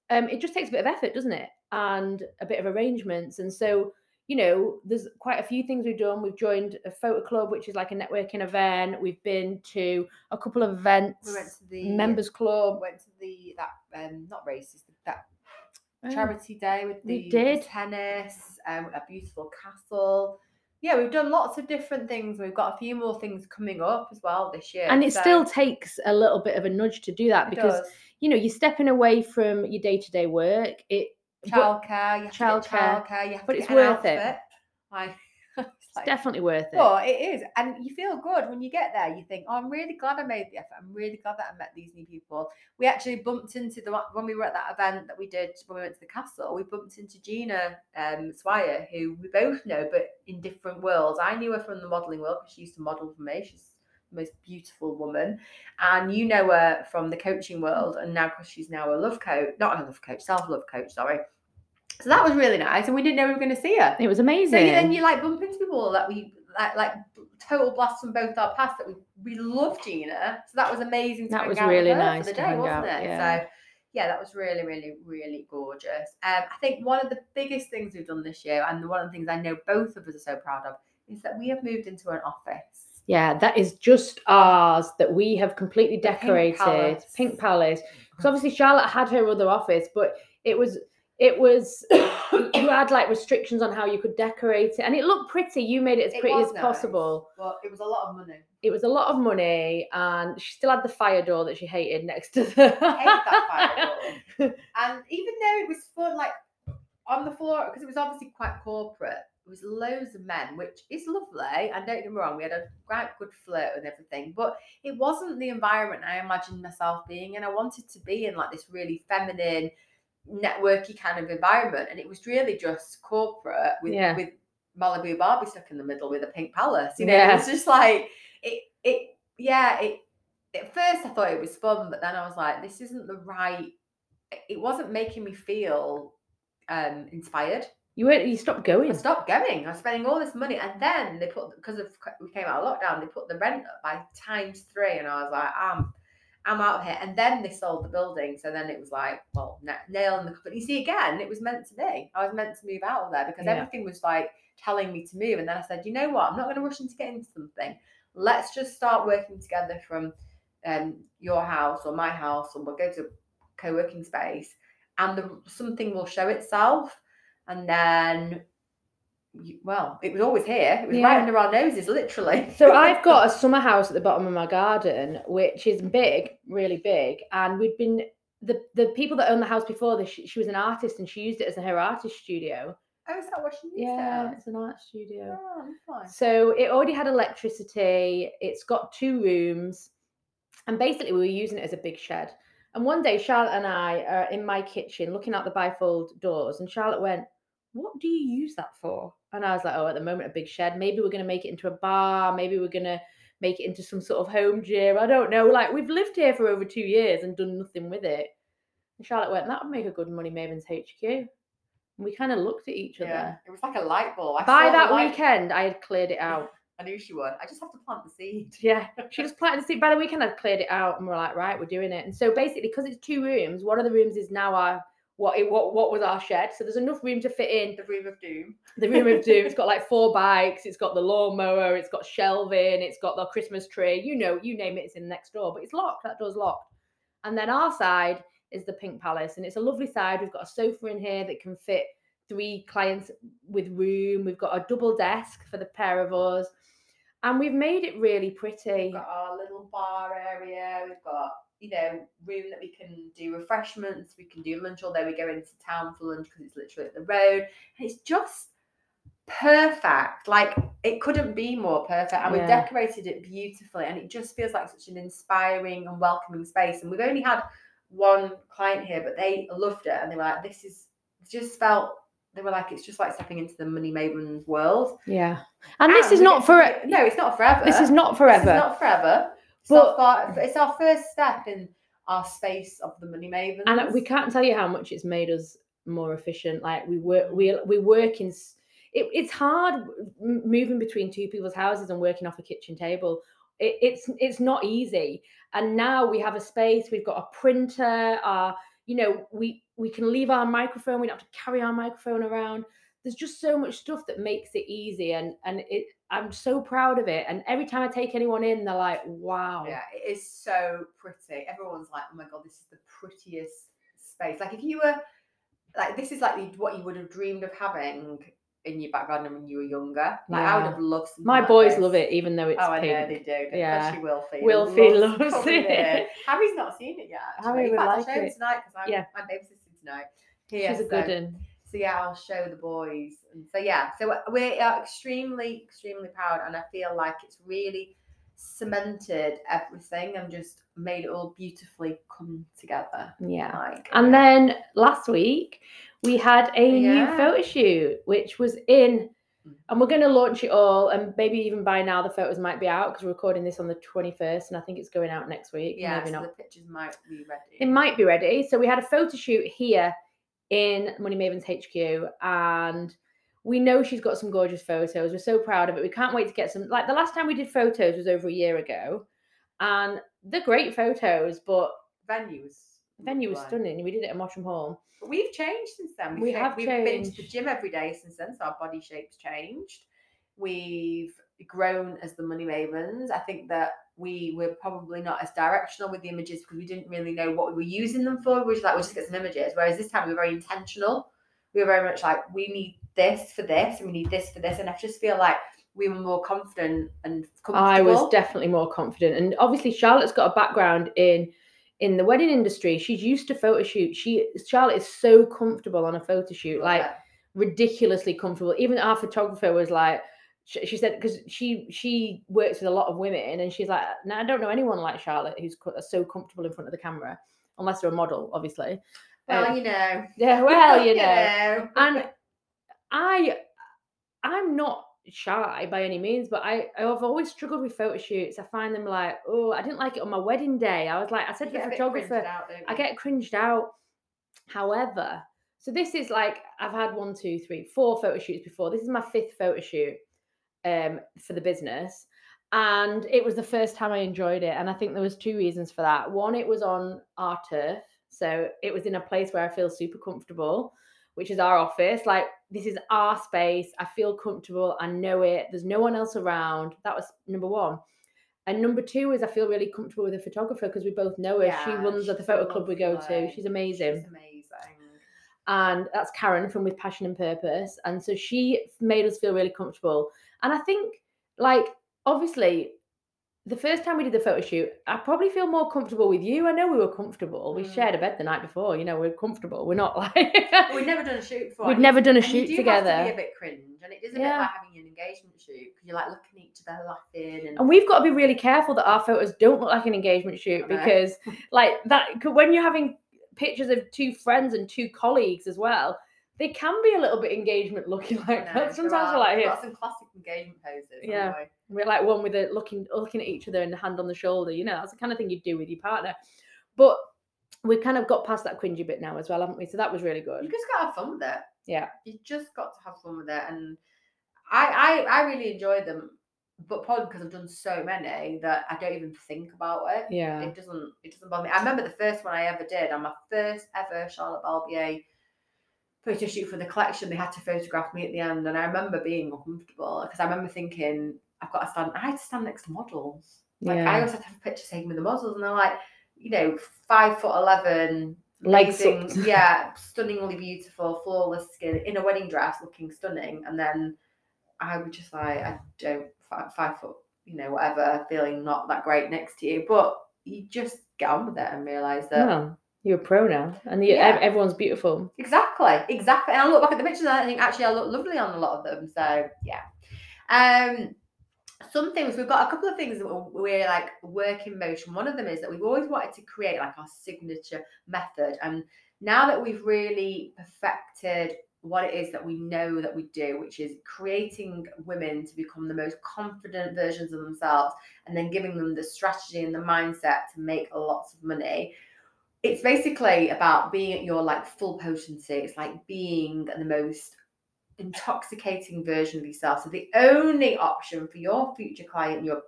It just takes a bit of effort, doesn't it? And a bit of arrangements. And so, you know, there's quite a few things we've done. We've joined a photo club, which is like a networking event. We've been to a couple of events. We went to the members club. Went to the not races, that charity day with the tennis, a beautiful castle. Yeah, we've done lots of different things. We've got a few more things coming up as well this year. And it still takes a little bit of a nudge to do that because, you know, you're stepping away from your day-to-day work. Childcare, but it's worth it. It's definitely worth it. Well, it is. And you feel good when you get there. You think, oh, I'm really glad I made the effort. I'm really glad that I met these new people. We actually bumped into when we were at that event that we did when we went to the castle, we bumped into Gina Swire, who we both know, but in different worlds. I knew her from the modelling world because she used to model for me. She's the most beautiful woman. And you know her from the coaching world. And now, because she's now a love coach, self-love coach, sorry. So that was really nice, and we didn't know we were going to see her. It was amazing. So then you like bump into people that we like total blast from both our paths that we love Gina. So that was amazing. That was really nice for the day, wasn't it? Yeah. So yeah, that was really, really, really gorgeous. I think one of the biggest things we've done this year, and one of the things I know both of us are so proud of, is that we have moved into an office. Yeah, that is just ours that we have completely decorated. Pink Palace. So obviously Charlotte had her other office, but it was you had like restrictions on how you could decorate it, and it looked pretty. You made it as pretty as possible. Well, it was a lot of money. And she still had the fire door that she hated next to the I hate that fire door. And even though it was fun, like on the floor, because it was obviously quite corporate, it was loads of men, which is lovely, and don't get me wrong, we had a quite good flirt and everything, but it wasn't the environment I imagined myself being, and I wanted to be in like this really feminine networky kind of environment, and it was really just corporate with Malibu Barbie stuck in the middle with a pink palace, you know. Yeah. It was just like it at first I thought it was fun, but then I was like, this isn't the right, it wasn't making me feel inspired. You stopped going. I stopped going. I was spending all this money, and then they put, because of we came out of lockdown, they put the rent up by ×3, and I was like, I'm out of here. And then they sold the building. So then it was like, well, nail in the coffin. You see, again, it was meant to be. I was meant to move out of there because everything was like telling me to move. And then I said, you know what? I'm not going to rush into getting something. Let's just start working together from your house or my house, and we'll go to a co-working space, and something will show itself. And then, well, it was always here. It was right under our noses, literally. So I've got a summer house at the bottom of my garden, which is big, really big. And we'd been, the people that owned the house before this, she was an artist, and she used it as her artist studio. Oh, is that what she used? Yeah, it's an art studio. Oh, fine. So it already had electricity. It's got 2 rooms. And basically we were using it as a big shed. And one day Charlotte and I are in my kitchen looking out the bifold doors, and Charlotte went, what do you use that for? And I was like, oh, at the moment, a big shed. Maybe we're going to make it into a bar. Maybe we're going to make it into some sort of home gym. I don't know. Like, we've lived here for over 2 years and done nothing with it. And Charlotte went, that would make a good Money Mavens HQ. And we kind of looked at each other. Yeah, it was like a light bulb. By that weekend, I had cleared it out. I knew she would. I just have to plant the seed. Yeah, she just planted the seed. By the weekend, I'd cleared it out, and we're like, right, we're doing it. And so basically, because it's 2 rooms, one of the rooms is now our... What was our shed? So there's enough room to fit in the room of doom. It's got like 4 bikes. It's got the lawnmower. It's got shelving. It's got the Christmas tree. You know, you name it. It's in next door, but it's locked. That door's locked. And then our side is the Pink Palace, and it's a lovely side. We've got a sofa in here that can fit 3 clients with room. We've got a double desk for the pair of us, and we've made it really pretty. We've got our little bar area. We've got, you know, room that we can do refreshments, we can do lunch, although we go into town for lunch because it's literally at the road. And it's just perfect. Like, it couldn't be more perfect. And we've decorated it beautifully, and it just feels like such an inspiring and welcoming space. And we've only had 1 client here, but they loved it, and they were like, this is just felt, they were like, it's just like stepping into the Money Mavens world. Yeah. And this is not forever. No, it's not forever. But it's our first step in our space of the Money Mavens, and we can't tell you how much it's made us more efficient. Like we work in it's hard moving between two people's houses and working off a kitchen table. It's not easy. And now we have a space, we've got a printer, we can leave our microphone, we don't have to carry our microphone around. There's just so much stuff that makes it easy, and I'm so proud of it. And every time I take anyone in, they're like, wow. Yeah, it is so pretty. Everyone's like, oh my God, this is the prettiest space. Like if you were, like this is like what you would have dreamed of having in your back garden when you were younger. Like yeah. I would have loved something my like boys this. Love it, even though it's pink. I know they do. Yeah. Especially Wilfie loves it. Harry's not seen it yet. Harry would like it. Tonight, because yeah. I'm babysitting tonight. Here, she's a good one. So yeah, I'll show the boys. And so yeah, so we are extremely, extremely proud, and I feel like it's really cemented everything and just made it all beautifully come together. Yeah. Like, and then last week we had a new photo shoot, which was in, and we're going to launch it all, and maybe even by now the photos might be out because we're recording this on the 21st, and I think it's going out next week. Yeah, maybe so not. The pictures might be ready. It might be ready. So we had a photo shoot here in Money Mavens HQ, and we know she's got some gorgeous photos. We're so proud of it. We can't wait to get some. Like the last time we did photos was over a year ago, and they're great photos, but venue was stunning. We did it at Mosham Hall. But we've changed since then. We've been to the gym every day since then, so our body shape's changed. We've grown as the Money Mavens. I think that we were probably not as directional with the images because we didn't really know what we were using them for. We were like, we'll just get some images. Whereas this time we were very intentional. We were very much like, we need this for this, and we need this for this. And I just feel like we were more confident and comfortable. I was definitely more confident. And obviously Charlotte's got a background in the wedding industry. She's used to photo shoot. Charlotte is so comfortable on a photo shoot, ridiculously comfortable. Even our photographer was like, she said, because she works with a lot of women, and she's like, no, I don't know anyone like Charlotte who's so comfortable in front of the camera, unless they're a model, obviously. Well, you know. Yeah, well, you know. And I'm not shy by any means, but I've always struggled with photo shoots. I find them like, oh, I didn't like it on my wedding day. I was like, I said to the photographer, I get cringed out. However, so this is like, I've had 4 photo shoots before. This is my 5th photo shoot. For the business, and it was the first time I enjoyed it, and I think there was 2 reasons for that. One, it was on our turf, so it was in a place where I feel super comfortable, which is our office. Like, this is our space. I feel comfortable. I know it. There's no one else around. That was number 1. And number 2 is I feel really comfortable with the photographer because we both know her. Yeah, she runs at the photo club we go to. She's amazing. And that's Karen from With Passion and Purpose. And so she made us feel really comfortable. And I think, like, obviously, the first time we did the photo shoot, I probably feel more comfortable with you. I know we were comfortable. We shared a bed the night before. You know, we're comfortable. We're not like... We've never done a shoot before. We've never done a shoot together. You do have to be a bit cringe. And it is a bit like having an engagement shoot, because you're, like, looking at each other, laughing. And we've got to be really careful that our photos don't look like an engagement shoot, because, like, that when you're having pictures of 2 friends and 2 colleagues as well, they can be a little bit engagement looking like that. Sometimes we're like, here, got some classic engagement poses. Yeah, we're like one with a looking at each other and a hand on the shoulder. You know, that's the kind of thing you do with your partner. But we kind of got past that cringy bit now as well, haven't we? So that was really good. You just got to have fun with it. Yeah, you just got to have fun with it, and I really enjoyed them. But probably because I've done so many that I don't even think about it. Yeah, it doesn't bother me. I remember the first one I ever did on my first ever Charlotte Balbier photo shoot for the collection. They had to photograph me at the end, and I remember being uncomfortable because I remember thinking, I had to stand next to models. Like, yeah. I always had to have a picture taken with the models, and they're like, you know, 5'11", amazing, yeah, stunningly beautiful, flawless skin in a wedding dress, looking stunning, and then I was just like, I don't. 5 foot, you know, whatever, feeling not that great next to you, but you just get on with it and realize that you're a pro now, and everyone's beautiful. Exactly. And I look back at the pictures and I think, actually, I look lovely on a lot of them. So yeah, some things, we've got a couple of things that we're like work in motion. One of them is that we've always wanted to create like our signature method, and now that we've really perfected what it is that we know that we do, which is creating women to become the most confident versions of themselves, and then giving them the strategy and the mindset to make lots of money. It's basically about being at your like full potency. It's like being the most intoxicating version of yourself. So the only option for your future client, your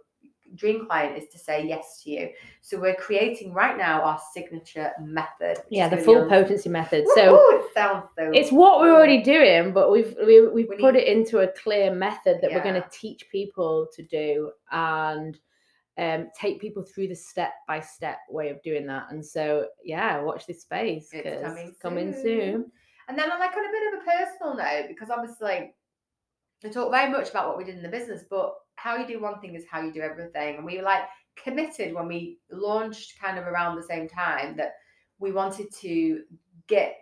dream client, is to say yes to you. So we're creating right now our signature method. Yeah, the full potency method. So it sounds so it's what we're already doing, but we've put it into a clear method that we're going to teach people to do, and take people through the step-by-step way of doing that. And so watch this space, because it's coming soon. And then, like, on a bit of a personal note, because obviously I talk very much about what we did in the business, but how you do one thing is how you do everything. And we were like committed when we launched kind of around the same time that we wanted to get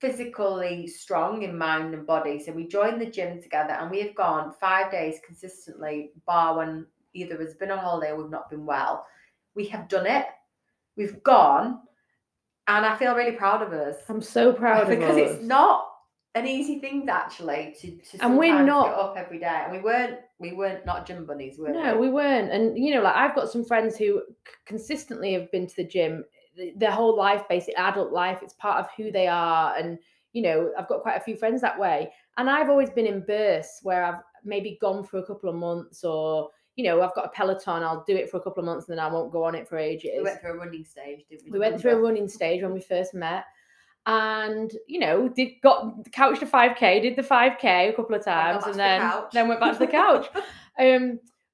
physically strong in mind and body. So we joined the gym together, and we have gone 5 days consistently, bar when either has been on holiday or we've not been well. We have done it. We've gone. And I feel really proud of us. I'm so proud of us. Because it's not an easy thing, actually, to and we're not, get up every day. And we weren't not gym bunnies, were we? No, we weren't. And, you know, like, I've got some friends who consistently have been to the gym their whole life, basically, adult life. It's part of who they are. And, you know, I've got quite a few friends that way. And I've always been in bursts where I've maybe gone for a couple of months, or, you know, I've got a Peloton, I'll do it for a couple of months and then I won't go on it for ages. We went through a running stage, didn't we? We went through a running stage when we first met, and, you know, got couch to 5K, did the 5K a couple of times, and then went back to the couch.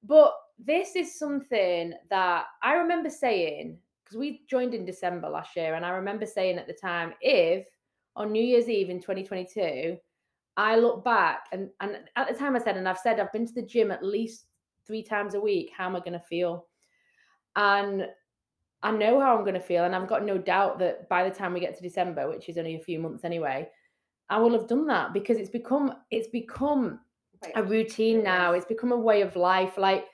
But this is something that I remember saying, because we joined in December last year, and I remember saying at the time, if on New Year's Eve in 2022, I look back, and at the time I said, and I've said, I've been to the gym at least 3 times a week, how am I going to feel? And I know how I'm going to feel, and I've got no doubt that by the time we get to December, which is only a few months anyway, I will have done that, because it's become a routine now. It's become a way of life. Like,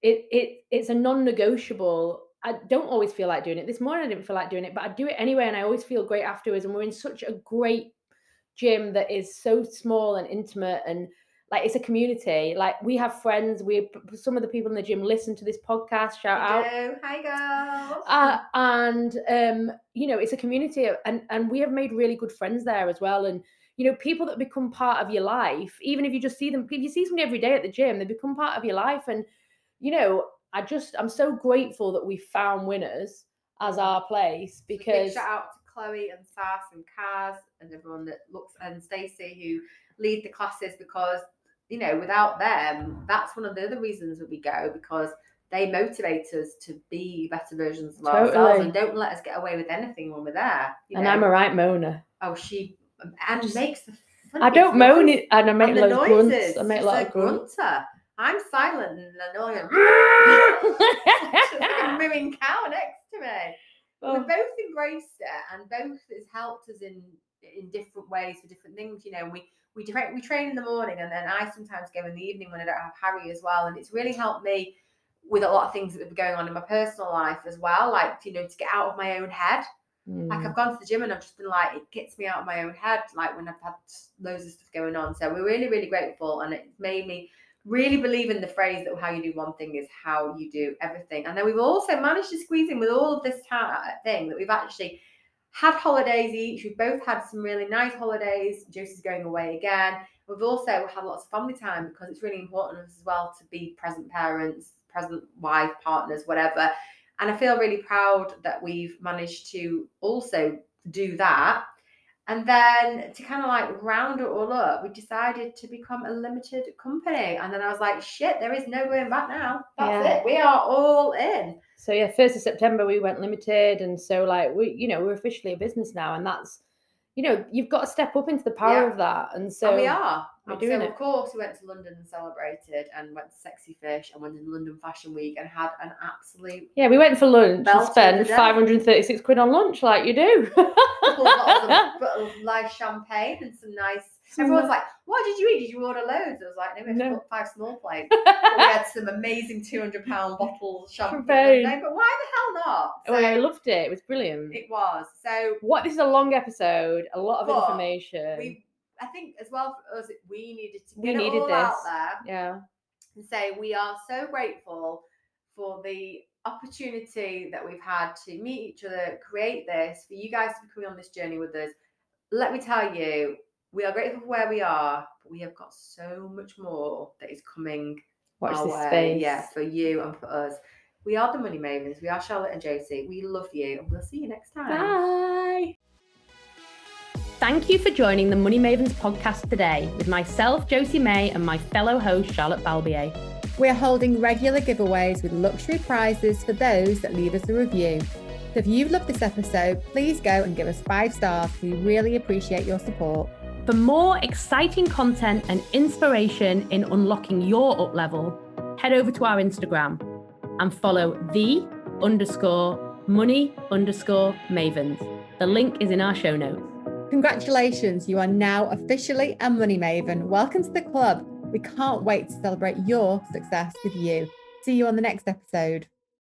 it's a non-negotiable. I don't always feel like doing it. This morning I didn't feel like doing it, but I do it anyway, and I always feel great afterwards. And we're in such a great gym that is so small and intimate, and like, it's a community. Like, we have friends. Some of the people in the gym listen to this podcast. Shout out. Hi, girls. You know, it's a community. And we have made really good friends there as well. And, you know, people that become part of your life, even if you just see them, if you see somebody every day at the gym, they become part of your life. And, you know, I'm so grateful that we found Winners as our place, because... Shout out to Chloe and Sass and Kaz and everyone that looks, and Stacey, who lead the classes, because... you know, without them, that's one of the other reasons that we go, because they motivate us to be better versions of ourselves, and don't let us get away with anything when we're there. You know? I'm a right moaner. Oh, she makes the funny I don't moan noise. It, and I make loads of grunts. I make a lot of grunts. I'm silent and annoying. She's like a mooing cow next to me. Oh. We both embraced it, and both has helped us in different ways for different things. You know, and we train in the morning, and then I sometimes go in the evening when I don't have Harry as well. And it's really helped me with a lot of things that have been going on in my personal life as well. Like, you know, to get out of my own head. Mm. Like, I've gone to the gym and I've just been like, it gets me out of my own head, like when I've had loads of stuff going on. So we're really, really grateful. And it made me really believe in the phrase that how you do one thing is how you do everything. And then we've also managed to squeeze in with all of this thing that we've actually... had holidays each. We've both had some really nice holidays. Josie's going away again. We've also had lots of family time, because it's really important as well to be present parents, present wife, partners, whatever. And I feel really proud that we've managed to also do that. And then to kind of like round it all up, we decided to become a limited company. And then I was like, shit, there is no going back now. That's it. We are all in. So 1st of September, we went limited. And so like, we're officially a business now. And that's, you know, you've got to step up into the power of that. And so and we are. Of course, we went to London and celebrated, and went to Sexy Fish, and went to London Fashion Week, and had an absolute... Yeah, we went for lunch and spent 536 quid on lunch, like you do. a bottle of live champagne and some nice... Everyone's like, what did you eat? Did you order loads? I was like, no, we bought 5 small plates. We had some amazing £200 bottle champagne. But why the hell not? So, I loved it. It was brilliant. It was. So... This is a long episode, a lot of information. I think as well for us, we needed to get it all out there, and say we are so grateful for the opportunity that we've had to meet each other, create this, for you guys to be coming on this journey with us. Let me tell you, We are grateful for where we are, but we have got so much more that is coming. Watch this space. Yeah, for you and for us. We are the Money Mavens. We are Charlotte and Josie. We love you, and we'll see you next time. Bye. Thank you for joining the Money Mavens podcast today with myself, Josie May, and my fellow host, Charlotte Balbier. We're holding regular giveaways with luxury prizes for those that leave us a review. So if you loved this episode, please go and give us 5 stars. We really appreciate your support. For more exciting content and inspiration in unlocking your up level, head over to our Instagram and follow the_money_mavens. The link is in our show notes. Congratulations, you are now officially a Money Maven. Welcome to the club. We can't wait to celebrate your success with you. See you on the next episode.